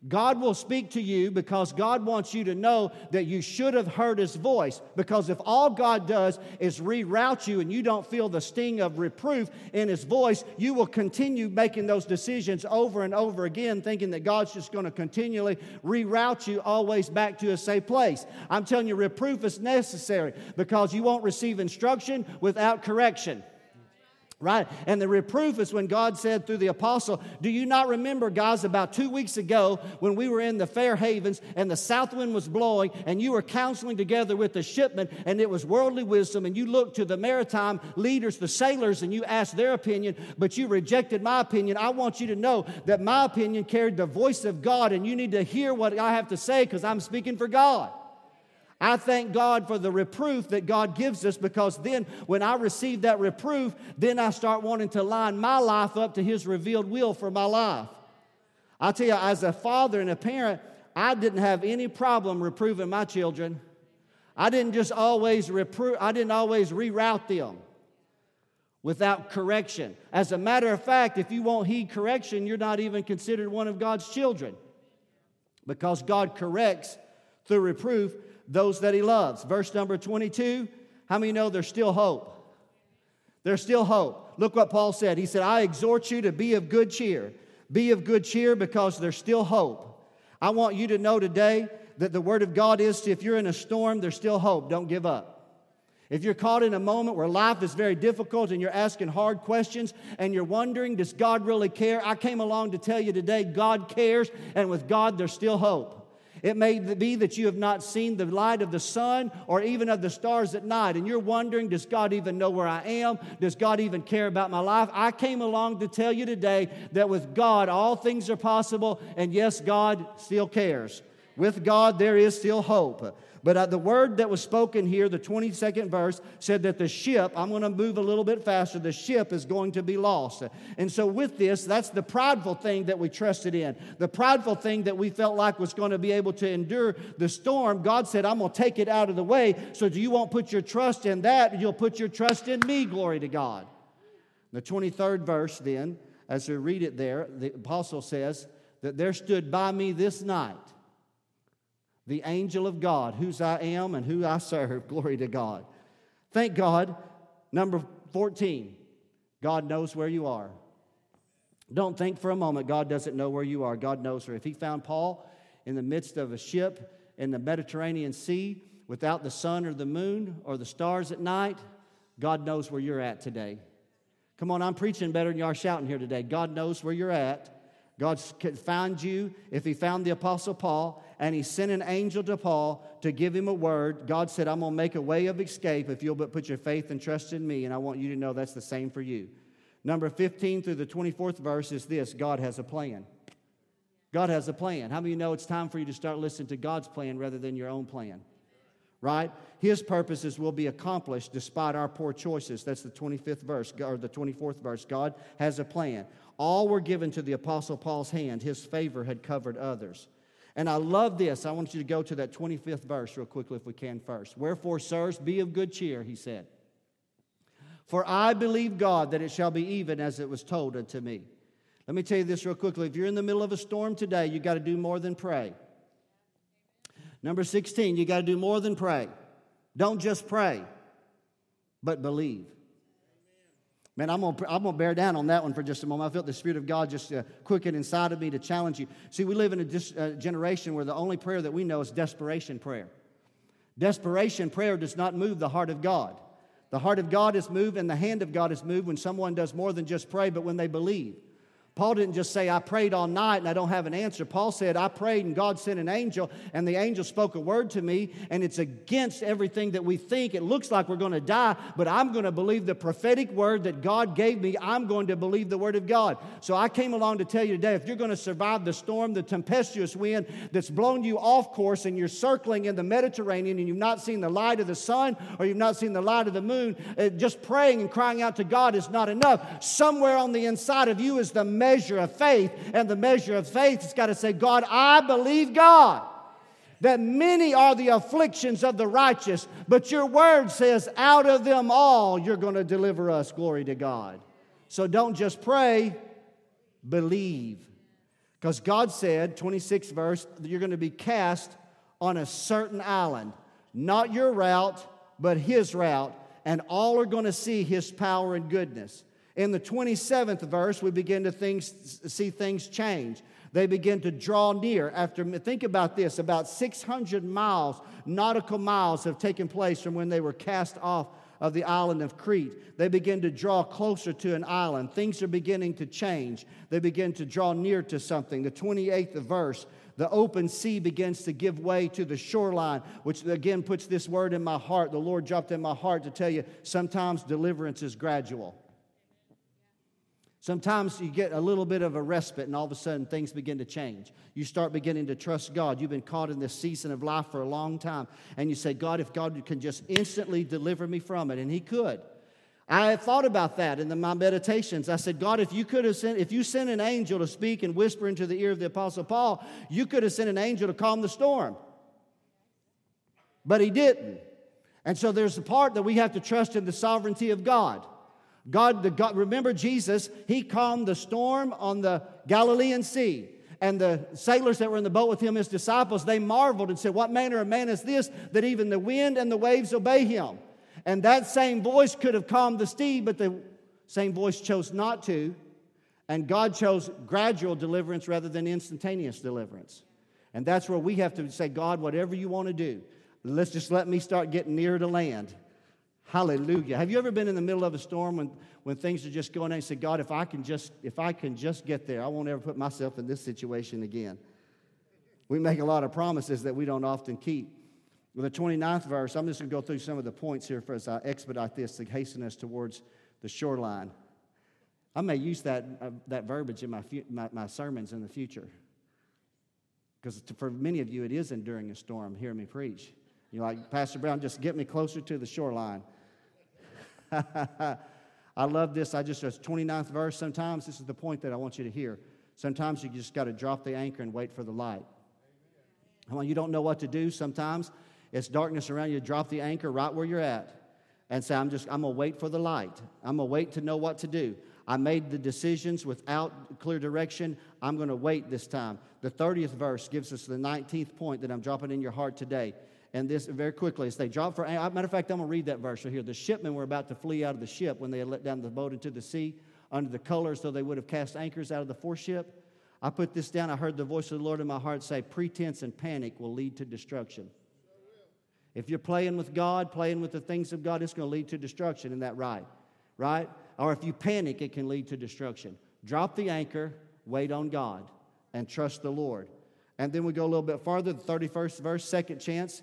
God will speak to you because God wants you to know that you should have heard His voice. Because if all God does is reroute you and you don't feel the sting of reproof in His voice, you will continue making those decisions over and over again, thinking that God's just going to continually reroute you always back to a safe place. I'm telling you, reproof is necessary because you won't receive instruction without correction. Right? And the reproof is when God said through the apostle, do you not remember, guys, about 2 weeks ago when we were in the Fair Havens and the south wind was blowing and you were counseling together with the shipmen and it was worldly wisdom and you looked to the maritime leaders, the sailors, and you asked their opinion, but you rejected my opinion. I want you to know that my opinion carried the voice of God and you need to hear what I have to say because I'm speaking for God. I thank God for the reproof that God gives us because then when I receive that reproof, then I start wanting to line my life up to His revealed will for my life. I tell you, as a father and a parent, I didn't have any problem reproving my children. I didn't always reroute them without correction. As a matter of fact, if you won't heed correction, you're not even considered one of God's children because God corrects through reproof those that He loves. Verse number 22, how many know there's still hope? There's still hope. Look what Paul said. He said, I exhort you to be of good cheer. Be of good cheer because there's still hope. I want you to know today that the Word of God is, if you're in a storm, there's still hope. Don't give up. If you're caught in a moment where life is very difficult and you're asking hard questions and you're wondering, does God really care? I came along to tell you today, God cares, and with God there's still hope. It may be that you have not seen the light of the sun or even of the stars at night, and you're wondering, does God even know where I am? Does God even care about my life? I came along to tell you today that with God all things are possible, and yes, God still cares. With God there is still hope. But the word that was spoken here, the 22nd verse, said that the ship, I'm going to move a little bit faster, the ship is going to be lost. And so with this, that's the prideful thing that we trusted in. The prideful thing that we felt like was going to be able to endure the storm. God said, I'm going to take it out of the way, so you won't put your trust in that, you'll put your trust in me, glory to God. The 23rd verse then, as we read it there, the apostle says that there stood by me this night the angel of God, whose I am and who I serve. Glory to God. Thank God. Number 14, God knows where you are. Don't think for a moment God doesn't know where you are. God knows where. If he found Paul in the midst of a ship in the Mediterranean Sea without the sun or the moon or the stars at night, God knows where you're at today. Come on, I'm preaching better than you are shouting here today. God knows where you're at. God could find you if he found the Apostle Paul, and he sent an angel to Paul to give him a word. God said, I'm going to make a way of escape if you'll but put your faith and trust in me, and I want you to know that's the same for you. Number 15 through the 24th verse is this: God has a plan. God has a plan. How many of you know it's time for you to start listening to God's plan rather than your own plan? Right? His purposes will be accomplished despite our poor choices. That's the 25th verse, or the 24th verse. God has a plan. All were given to the Apostle Paul's hand. His favor had covered others. And I love this. I want you to go to that 25th verse real quickly if we can first. Wherefore, sirs, be of good cheer, he said. For I believe God that it shall be even as it was told unto me. Let me tell you this real quickly. If you're in the middle of a storm today, you got to do more than pray. Number 16, you got to do more than pray. Don't just pray, but believe. Man, I'm gonna bear down on that one for just a moment. I felt the Spirit of God just quicken inside of me to challenge you. See, we live in a generation where the only prayer that we know is desperation prayer. Desperation prayer does not move the heart of God. The heart of God is moved and the hand of God is moved when someone does more than just pray, but when they believe. Paul didn't just say, I prayed all night and I don't have an answer. Paul said, I prayed and God sent an angel, and the angel spoke a word to me, and it's against everything that we think. It looks like we're going to die, but I'm going to believe the prophetic word that God gave me. I'm going to believe the word of God. So I came along to tell you today, if you're going to survive the storm, the tempestuous wind that's blown you off course, and you're circling in the Mediterranean and you've not seen the light of the sun or you've not seen the light of the moon, just praying and crying out to God is not enough. Somewhere on the inside of you is the measure of faith, and the measure of faith has got to say, God, I believe, God, that many are the afflictions of the righteous, but your word says out of them all you're going to deliver us. Glory to God. So don't just pray, believe. Because God said, 26th verse, that you're going to be cast on a certain island, not your route, but his route, and all are going to see his power and goodness. In the 27th verse, we begin to see things change. They begin to draw near. Think about this, about 600 nautical miles have taken place from when they were cast off of the island of Crete. They begin to draw closer to an island. Things are beginning to change. They begin to draw near to something. The 28th verse, the open sea begins to give way to the shoreline, which again puts this word in my heart. The Lord dropped in my heart to tell you, sometimes deliverance is gradual. Sometimes you get a little bit of a respite and all of a sudden things begin to change. You start beginning to trust God. You've been caught in this season of life for a long time. And you say, God, if God can just instantly deliver me from it. And he could. I have thought about that in my meditations. I said, God, if you sent an angel to speak and whisper into the ear of the Apostle Paul, you could have sent an angel to calm the storm. But he didn't. And so there's the part that we have to trust in the sovereignty of God. Remember Jesus, he calmed the storm on the Galilean Sea. And the sailors that were in the boat with him, his disciples, they marveled and said, what manner of man is this that even the wind and the waves obey him? And that same voice could have calmed the sea, but the same voice chose not to. And God chose gradual deliverance rather than instantaneous deliverance. And that's where we have to say, God, whatever you want to do, let me start getting nearer to land. Hallelujah. Have you ever been in the middle of a storm when things are just going on and say, God, if I can just get there, I won't ever put myself in this situation again. We make a lot of promises that we don't often keep. With the 29th verse, I'm just going to go through some of the points here as I expedite this to hasten us towards the shoreline. I may use that verbiage in my sermons in the future. Because for many of you, it is enduring a storm. Hear me preach. You're like, Pastor Brown, just get me closer to the shoreline. I love this. It's 29th verse. Sometimes this is the point that I want you to hear. Sometimes you just got to drop the anchor and wait for the light. When you don't know what to do, sometimes it's darkness around you. Drop the anchor right where you're at and say, I'm going to wait for the light. I'm going to wait to know what to do. I made the decisions without clear direction. I'm going to wait this time. The 30th verse gives us the 19th point that I'm dropping in your heart today. And this very quickly, as they drop for anchor. Matter of fact, I'm going to read that verse right here. The shipmen were about to flee out of the ship when they had let down the boat into the sea under the colors, though they would have cast anchors out of the foreship. I put this down. I heard the voice of the Lord in my heart say, pretense and panic will lead to destruction. If you're playing with God, playing with the things of God, it's going to lead to destruction. Isn't that right? Right? Or if you panic, it can lead to destruction. Drop the anchor, wait on God, and trust the Lord. And then we go a little bit farther, the 31st verse, second chance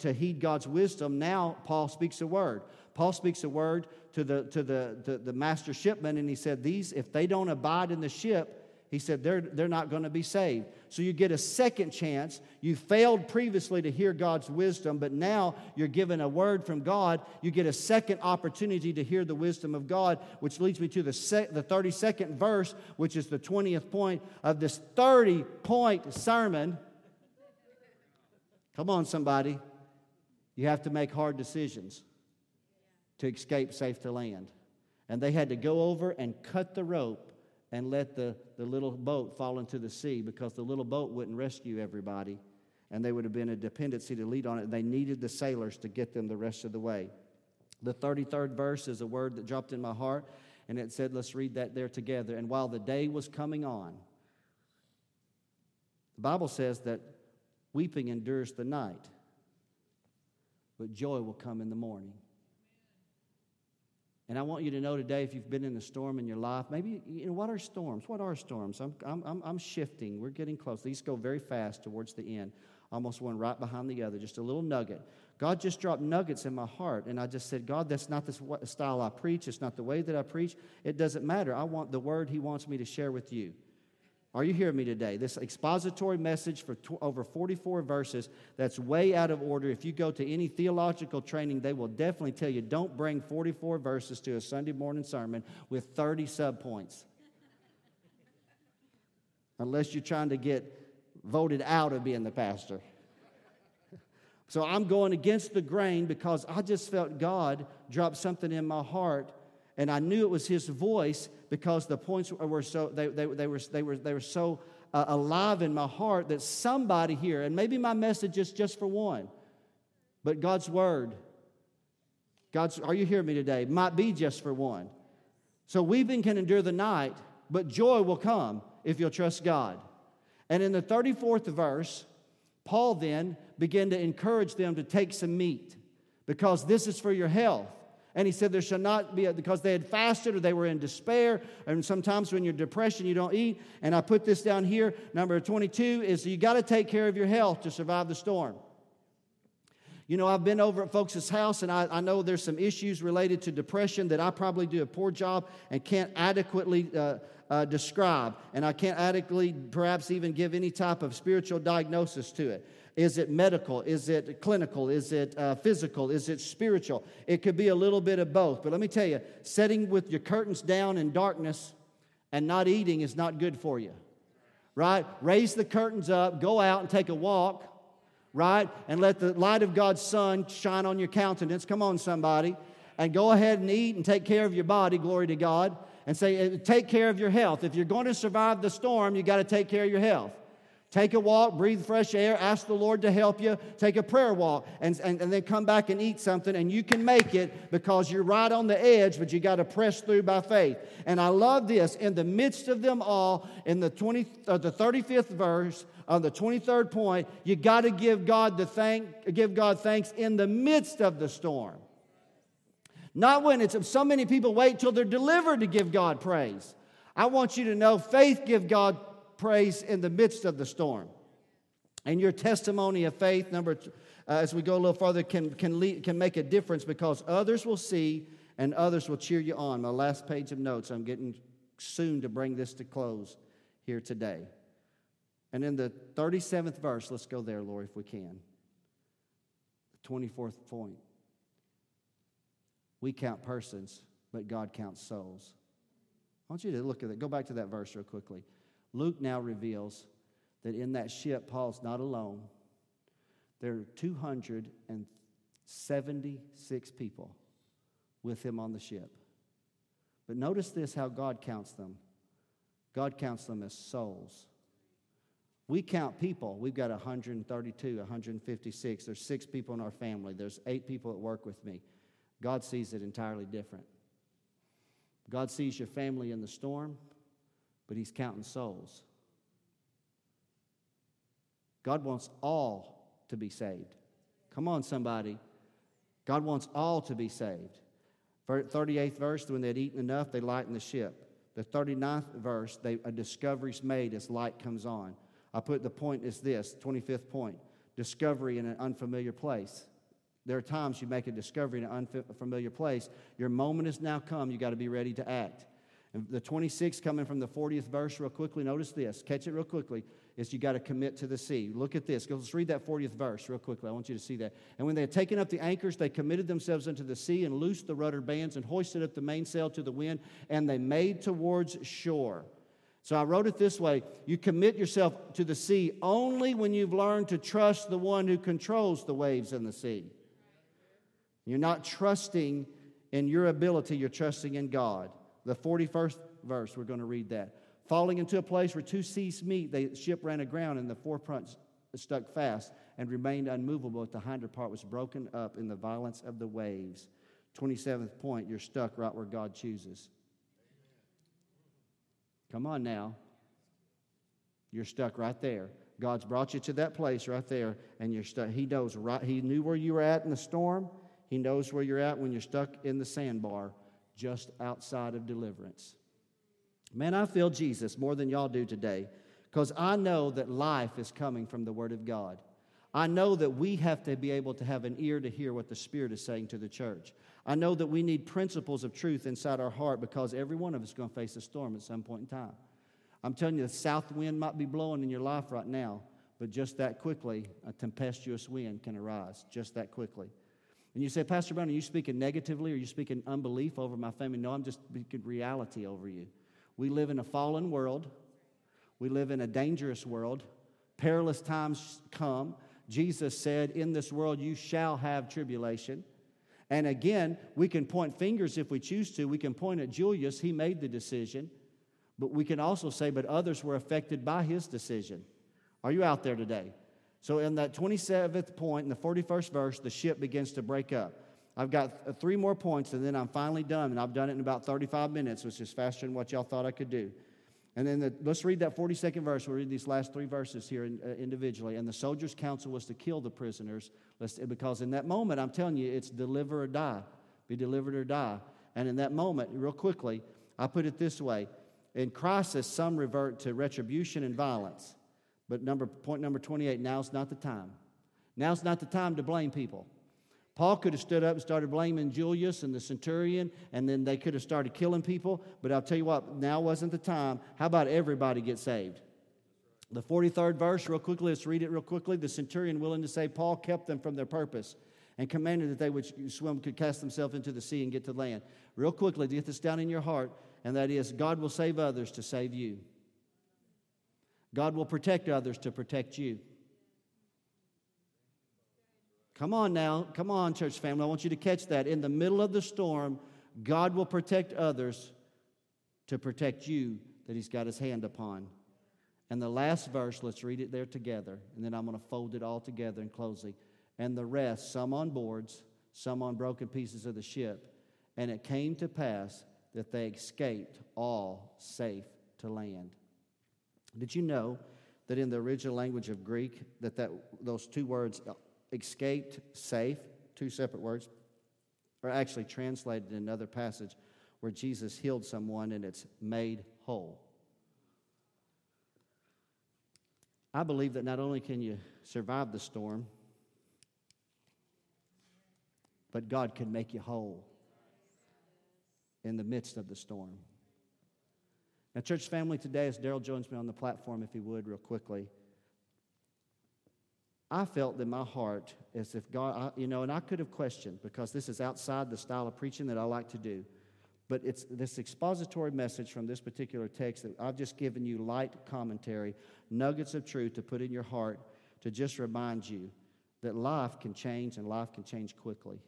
to heed God's wisdom. Now Paul speaks a word. Paul speaks a word to the master shipman, and he said, these, if they don't abide in the ship, he said, they're not going to be saved. So you get a second chance. You failed previously to hear God's wisdom, but now you're given a word from God. You get a second opportunity to hear the wisdom of God, which leads me to the 32nd verse, which is the 20th point of this 30-point sermon. Come on, somebody. You have to make hard decisions to escape safe to land. And they had to go over and cut the rope and let the little boat fall into the sea, because the little boat wouldn't rescue everybody, and they would have been a dependency to lead on it. They needed the sailors to get them the rest of the way. The 33rd verse is a word that dropped in my heart, and it said, let's read that there together. And while the day was coming on, the Bible says that weeping endures the night, but joy will come in the morning. And I want you to know today, if you've been in a storm in your life, maybe, what are storms? What are storms? I'm shifting. We're getting close. These go very fast towards the end. Almost one right behind the other. Just a little nugget. God just dropped nuggets in my heart. And I just said, God, that's not the style I preach. It's not the way that I preach. It doesn't matter. I want the word he wants me to share with you. Are you hearing me today? This expository message for over 44 verses that's way out of order. If you go to any theological training, they will definitely tell you, don't bring 44 verses to a Sunday morning sermon with 30 subpoints. Unless you're trying to get voted out of being the pastor. So I'm going against the grain because I just felt God drop something in my heart. And I knew it was his voice because the points were so they were so alive in my heart that somebody here, and maybe my message is just for one, but God's word, are you hearing me today? Might be just for one. So weeping can endure the night, but joy will come if you'll trust God. And in the 34th verse, Paul then began to encourage them to take some meat because this is for your health. And he said there shall not be, because they had fasted or they were in despair. And sometimes when you're depression, you don't eat. And I put this down here. Number 22 is you got to take care of your health to survive the storm. I've been over at folks' house, and I know there's some issues related to depression that I probably do a poor job and can't adequately describe. And I can't adequately perhaps even give any type of spiritual diagnosis to it. Is it medical? Is it clinical? Is it physical? Is it spiritual? It could be a little bit of both. But let me tell you, sitting with your curtains down in darkness and not eating is not good for you, right? Raise the curtains up, go out and take a walk, right? And let the light of God's sun shine on your countenance. Come on, somebody. And go ahead and eat and take care of your body, glory to God. And say, take care of your health. If you're going to survive the storm, you got to take care of your health. Take a walk, breathe fresh air, ask the Lord to help you. Take a prayer walk and then come back and eat something, and you can make it because you're right on the edge, but you got to press through by faith. And I love this. In the midst of them all, in the 35th verse, on the 23rd point, you got to give God thanks in the midst of the storm. Not when it's so many people wait till they're delivered to give God praise. I want you to know faith give God praise in the midst of the storm. And your testimony of faith, as we go a little farther, can make a difference because others will see and others will cheer you on. My last page of notes, I'm getting soon to bring this to close here today. And in the 37th verse, let's go there, Lord, if we can. The 24th point. We count persons, but God counts souls. I want you to look at it. Go back to that verse real quickly. Luke now reveals that in that ship, Paul's not alone. There are 276 people with him on the ship. But notice this, how God counts them. God counts them as souls. We count people. We've got 132, 156. There's 6 people in our family. There's 8 people at work with me. God sees it entirely different. God sees your family in the storm, but he's counting souls. God wants all to be saved. Come on, somebody. God wants all to be saved. 38th verse, when they'd eaten enough, they lightened the ship. The 39th verse, a discovery's made as light comes on. I put the point is this, 25th point, discovery in an unfamiliar place. There are times you make a discovery in an unfamiliar place. Your moment has now come. You got to be ready to act. And the 26th coming from the 40th verse real quickly. Notice this. Catch it real quickly. Is you got to commit to the sea. Look at this. Let's read that 40th verse real quickly. I want you to see that. And when they had taken up the anchors, they committed themselves unto the sea and loosed the rudder bands and hoisted up the mainsail to the wind, and they made towards shore. So I wrote it this way. You commit yourself to the sea only when you've learned to trust the one who controls the waves and the sea. You're not trusting in your ability. You're trusting in God. The 41st verse, we're going to read that. Falling into a place where two seas meet, the ship ran aground, and the forefront stuck fast and remained unmovable, but the hinder part was broken up in the violence of the waves. 27th point, you're stuck right where God chooses. Come on now. You're stuck right there. God's brought you to that place right there, and you're stuck. He knew where you were at in the storm. He knows where you're at when you're stuck in the sandbar just outside of deliverance. Man, I feel Jesus more than y'all do today because I know that life is coming from the Word of God. I know that we have to be able to have an ear to hear what the Spirit is saying to the church. I know that we need principles of truth inside our heart because every one of us is going to face a storm at some point in time. I'm telling you, the south wind might be blowing in your life right now, but just that quickly, a tempestuous wind can arise just that quickly. And you say, Pastor Brown, are you speaking negatively? Or are you speaking unbelief over my family? No, I'm just speaking reality over you. We live in a fallen world. We live in a dangerous world. Perilous times come. Jesus said, in this world you shall have tribulation. And again, we can point fingers if we choose to. We can point at Julius. He made the decision. But we can also say, but others were affected by his decision. Are you out there today? So in that 27th point, in the 41st verse, the ship begins to break up. I've got 3 more points, and then I'm finally done, and I've done it in about 35 minutes, which is faster than what y'all thought I could do. And then let's read that 42nd verse. We'll read these last 3 verses here individually. And the soldiers' counsel was to kill the prisoners, because in that moment, I'm telling you, it's deliver or die. Be delivered or die. And in that moment, real quickly, I put it this way. In crisis, some revert to retribution and violence. But point number 28, now's not the time. Now's not the time to blame people. Paul could have stood up and started blaming Julius and the centurion, and then they could have started killing people. But I'll tell you what, now wasn't the time. How about everybody get saved? The 43rd verse, real quickly, let's read it real quickly. The centurion, willing to save Paul, kept them from their purpose and commanded that they would could cast themselves into the sea and get to land. Real quickly, get this down in your heart, and that is God will save others to save you. God will protect others to protect you. Come on now. Come on, church family. I want you to catch that. In the middle of the storm, God will protect others to protect you that he's got his hand upon. And the last verse, let's read it there together, and then I'm going to fold it all together in closing. And the rest, some on boards, some on broken pieces of the ship. And it came to pass that they escaped all safe to land. Did you know that in the original language of Greek, that those 2 words, escaped, safe, 2 separate words, or actually translated in another passage where Jesus healed someone and it's made whole. I believe that not only can you survive the storm, but God can make you whole in the midst of the storm. Now, church family, today, as Daryl joins me on the platform, if he would, real quickly, I felt in my heart as if God, and I could have questioned, because this is outside the style of preaching that I like to do, but it's this expository message from this particular text that I've just given you light commentary, nuggets of truth to put in your heart to just remind you that life can change, and life can change quickly.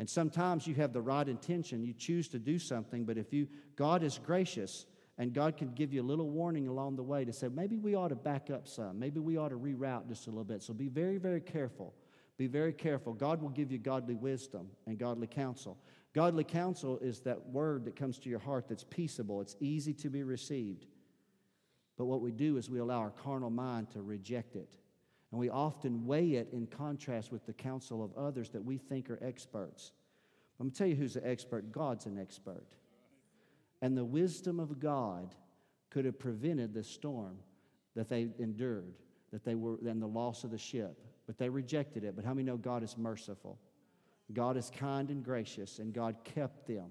And sometimes you have the right intention, you choose to do something, but God is gracious, and God can give you a little warning along the way to say, maybe we ought to back up some, maybe we ought to reroute just a little bit. So be very, very careful. Be very careful. God will give you godly wisdom and godly counsel. Godly counsel is that word that comes to your heart that's peaceable, it's easy to be received. But what we do is we allow our carnal mind to reject it. And we often weigh it in contrast with the counsel of others that we think are experts. I'm going to tell you who's an expert. God's an expert. And the wisdom of God could have prevented the storm that they endured, and the loss of the ship. But they rejected it. But how many know God is merciful? God is kind and gracious, and God kept them.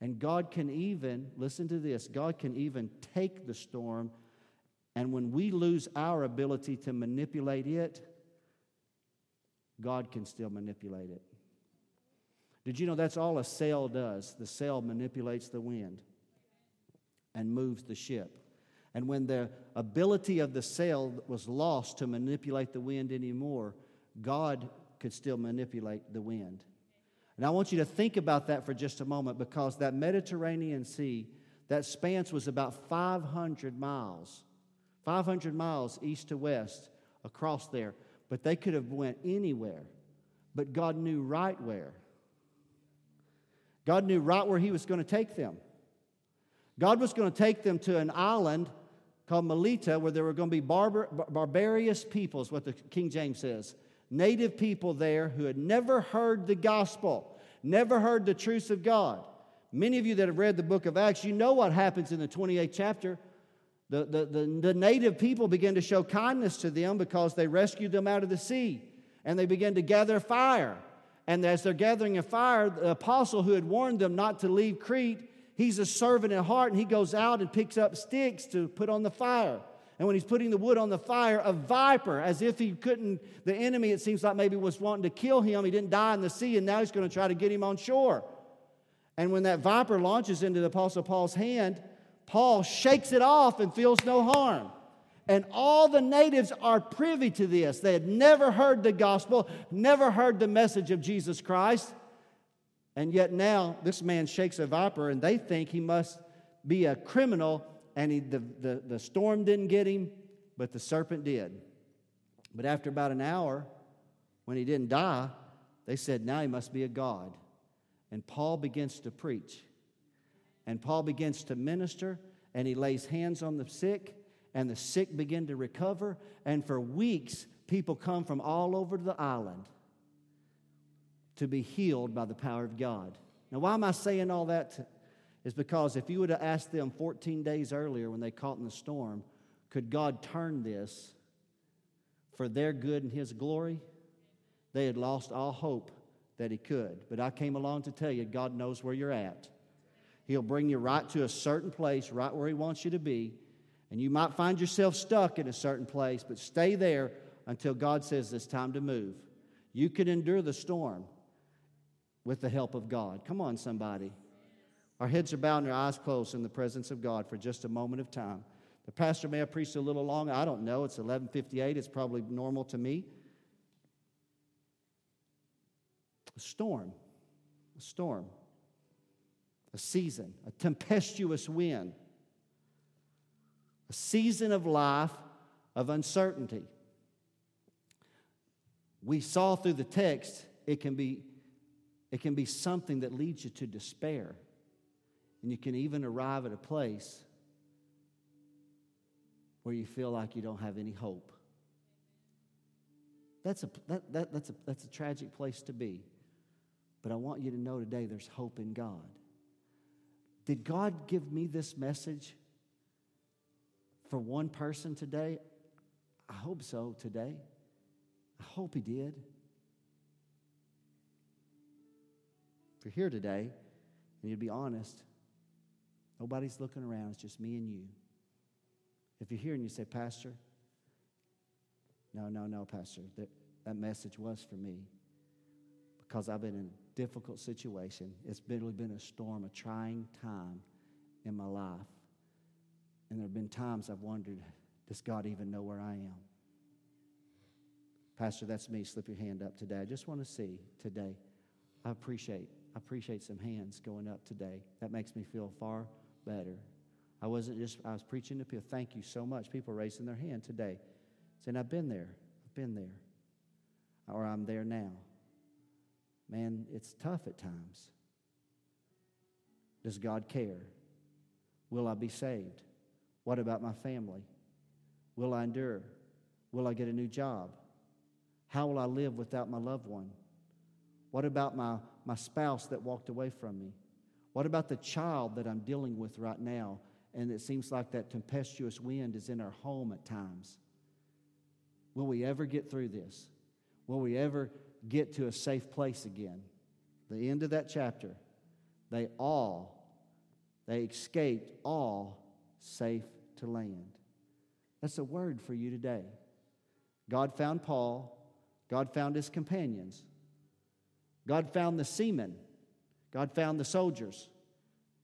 And God can even, listen to this, God can even take the storm. And when we lose our ability to manipulate it, God can still manipulate it. Did you know that's all a sail does? The sail manipulates the wind and moves the ship. And when the ability of the sail was lost to manipulate the wind anymore, God could still manipulate the wind. And I want you to think about that for just a moment, because that Mediterranean Sea, that span was about 500 miles. 500 miles east to west across there. But they could have went anywhere. But God knew right where. God knew right where he was going to take them. God was going to take them to an island called Melita, where there were going to be barbarous peoples, what the King James says. Native people there who had never heard the gospel, never heard the truths of God. Many of you that have read the book of Acts, you know what happens in the 28th chapter. The native people began to show kindness to them because they rescued them out of the sea. And they began to gather fire. And as they're gathering a fire, the apostle who had warned them not to leave Crete, he's a servant at heart, and he goes out and picks up sticks to put on the fire. And when he's putting the wood on the fire, a viper, as if he couldn't, the enemy, it seems like maybe was wanting to kill him. He didn't die in the sea, and now he's going to try to get him on shore. And when that viper launches into the apostle Paul's hand, Paul shakes it off and feels no harm. And all the natives are privy to this. They had never heard the gospel, never heard the message of Jesus Christ. And yet now this man shakes a viper, and they think he must be a criminal, and the storm didn't get him, but the serpent did. But after about an hour, when he didn't die, they said, now he must be a god. And Paul begins to preach. And Paul begins to minister, and he lays hands on the sick, and the sick begin to recover. And for weeks, people come from all over the island to be healed by the power of God. Now, why am I saying all that? Is because if you would have asked them 14 days earlier when they caught in the storm, could God turn this for their good and his glory? They had lost all hope that he could. But I came along to tell you, God knows where you're at. He'll bring you right to a certain place, right where he wants you to be. And you might find yourself stuck in a certain place, but stay there until God says it's time to move. You can endure the storm with the help of God. Come on, somebody. Our heads are bowed and our eyes closed in the presence of God for just a moment of time. The pastor may have preached a little long. I don't know. It's 11:58. It's probably normal to me. A storm. A storm. A season, a tempestuous wind, a season of life of uncertainty. We saw through the text, it can be something that leads you to despair. And you can even arrive at a place where you feel like you don't have any hope. That's a tragic place to be. But I want you to know today there's hope in God. Did God give me this message for one person today? I hope so today. I hope he did. If you're here today, and you'd be honest, nobody's looking around. It's just me and you. If you're here and you say, Pastor, no, Pastor, that message was for me because I've been in a difficult situation. It's really been a storm, a trying time in my life. And there have been times I've wondered, does God even know where I am? Pastor, that's me. Slip your hand up today. I just want to see today. I appreciate some hands going up today. That makes me feel far better. I was preaching to people. Thank you so much. People raising their hand today, saying, I've been there. Or I'm there now. Man, it's tough at times. Does God care? Will I be saved? What about my family? Will I endure? Will I get a new job? How will I live without my loved one? What about my spouse that walked away from me? What about the child that I'm dealing with right now? And it seems like that tempestuous wind is in our home at times. Will we ever get through this? Will we ever get to a safe place again? The end of that chapter, they escaped all safe to land. That's a word for you today. God found Paul. God found his companions. God found the seamen. God found the soldiers.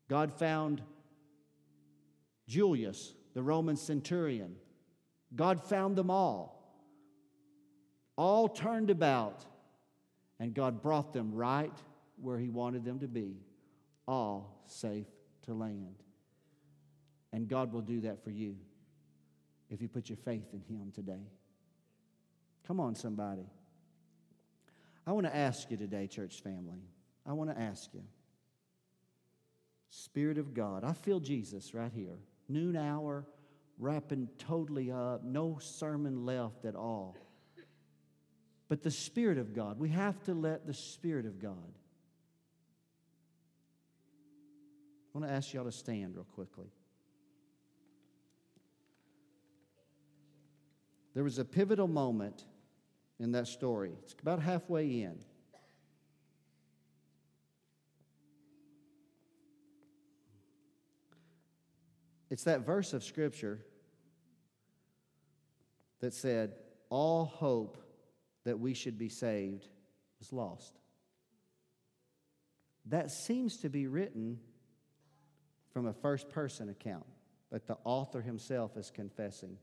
God found Julius, the Roman centurion. God found them all. All turned about, and God brought them right where he wanted them to be, all safe to land. And God will do that for you if you put your faith in him today. Come on, somebody. I want to ask you today, church family. I want to ask you. Spirit of God, I feel Jesus right here. Noon hour, wrapping totally up, no sermon left at all. But the Spirit of God, we have to let the Spirit of God. I want to ask y'all to stand real quickly. There was a pivotal moment in that story. It's about halfway in. It's that verse of Scripture that said, all hope that we should be saved was lost. That seems to be written from a first-person account, but the author himself is confessing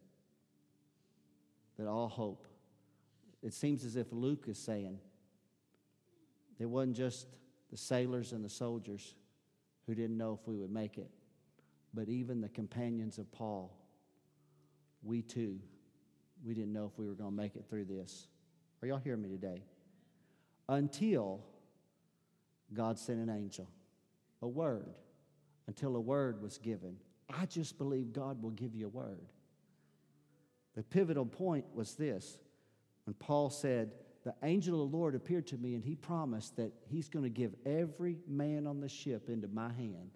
that all hope. It seems as if Luke is saying it wasn't just the sailors and the soldiers who didn't know if we would make it, but even the companions of Paul, we too, we didn't know if we were going to make it through this. Are y'all hearing me today? Until God sent an angel, a word, until a word was given. I just believe God will give you a word. The pivotal point was this, when Paul said, the angel of the Lord appeared to me and he promised that he's going to give every man on the ship into my hand.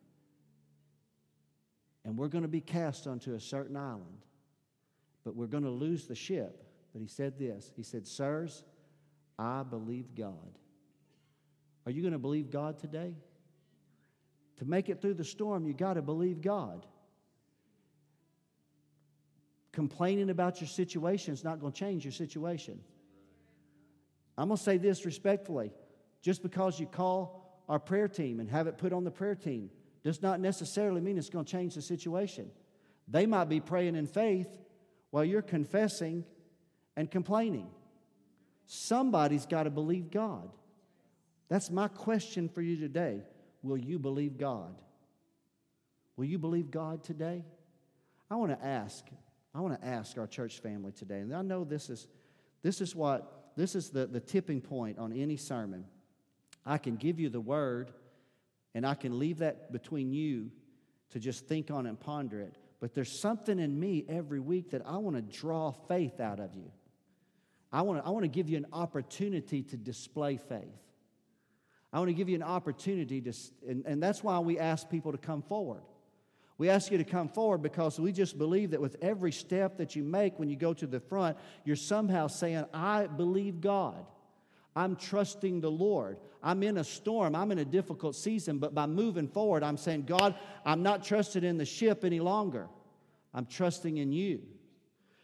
And we're going to be cast onto a certain island, but we're going to lose the ship. But he said this. He said, sirs, I believe God. Are you going to believe God today? To make it through the storm, you got to believe God. Complaining about your situation is not going to change your situation. I'm going to say this respectfully. Just because you call our prayer team and have it put on the prayer team does not necessarily mean it's going to change the situation. They might be praying in faith while you're confessing and complaining. Somebody's got to believe God. That's my question for you today. Will you believe God? Will you believe God today? I want to ask our church family today, and I know this is the tipping point on any sermon. I can give you the word, and I can leave that between you to just think on and ponder it. But there's something in me every week that I want to draw faith out of you. I want to give you an opportunity to display faith. I want to give you an opportunity to, and that's why we ask people to come forward. We ask you to come forward because we just believe that with every step that you make when you go to the front, you're somehow saying, I believe God. I'm trusting the Lord. I'm in a storm. I'm in a difficult season, but by moving forward, I'm saying, God, I'm not trusted in the ship any longer. I'm trusting in you.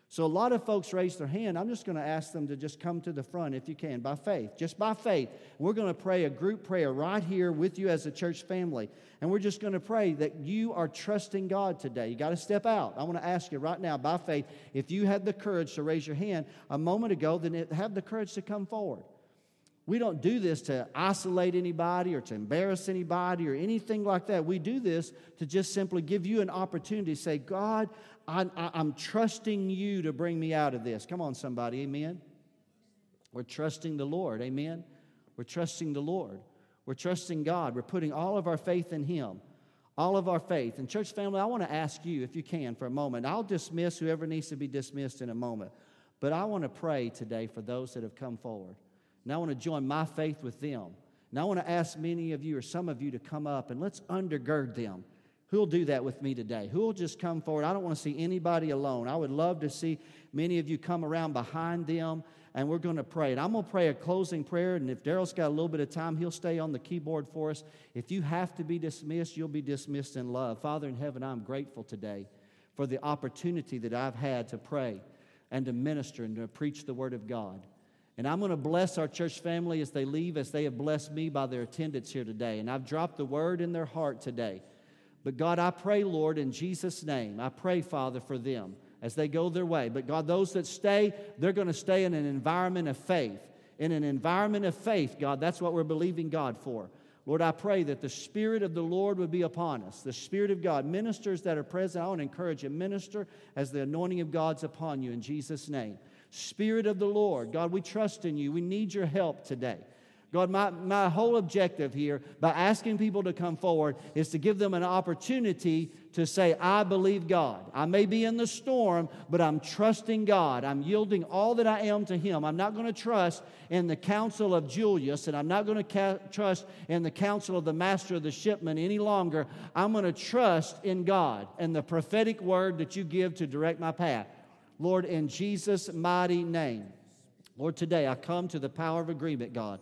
So a lot of folks raise their hand. I'm just going to ask them to just come to the front if you can, by faith, just by faith. We're going to pray a group prayer right here with you as a church family, and we're just going to pray that you are trusting God today. You got to step out. I want to ask you right now, by faith, if you had the courage to raise your hand a moment ago, then have the courage to come forward. We don't do this to isolate anybody or to embarrass anybody or anything like that. We do this to just simply give you an opportunity to say, God, I'm trusting you to bring me out of this. Come on, somebody. Amen. We're trusting the Lord. Amen. We're trusting the Lord. We're trusting God. We're putting all of our faith in Him. All of our faith. And church family, I want to ask you, if you can, for a moment. I'll dismiss whoever needs to be dismissed in a moment. But I want to pray today for those that have come forward. And I want to join my faith with them. And I want to ask many of you or some of you to come up and let's undergird them. Who'll do that with me today? Who'll just come forward? I don't want to see anybody alone. I would love to see many of you come around behind them, and we're going to pray. And I'm going to pray a closing prayer, and if Daryl's got a little bit of time, he'll stay on the keyboard for us. If you have to be dismissed, you'll be dismissed in love. Father in heaven, I'm grateful today for the opportunity that I've had to pray and to minister and to preach the Word of God. And I'm going to bless our church family as they leave, as they have blessed me by their attendance here today. And I've dropped the word in their heart today. But God, I pray, Lord, in Jesus' name, I pray, Father, for them as they go their way. But God, those that stay, they're going to stay in an environment of faith. In an environment of faith, God, that's what we're believing God for. Lord, I pray that the Spirit of the Lord would be upon us, the Spirit of God. Ministers that are present, I want to encourage you, minister as the anointing of God's upon you in Jesus' name. Spirit of the Lord, God, we trust in you. We need your help today. God, my whole objective here by asking people to come forward is to give them an opportunity to say, I believe God. I may be in the storm, but I'm trusting God. I'm yielding all that I am to Him. I'm not going to trust in the counsel of Julius, and I'm not going to trust in the counsel of the master of the shipment any longer. I'm going to trust in God and the prophetic word that you give to direct my path. Lord, in Jesus' mighty name, Lord, today I come to the power of agreement, God.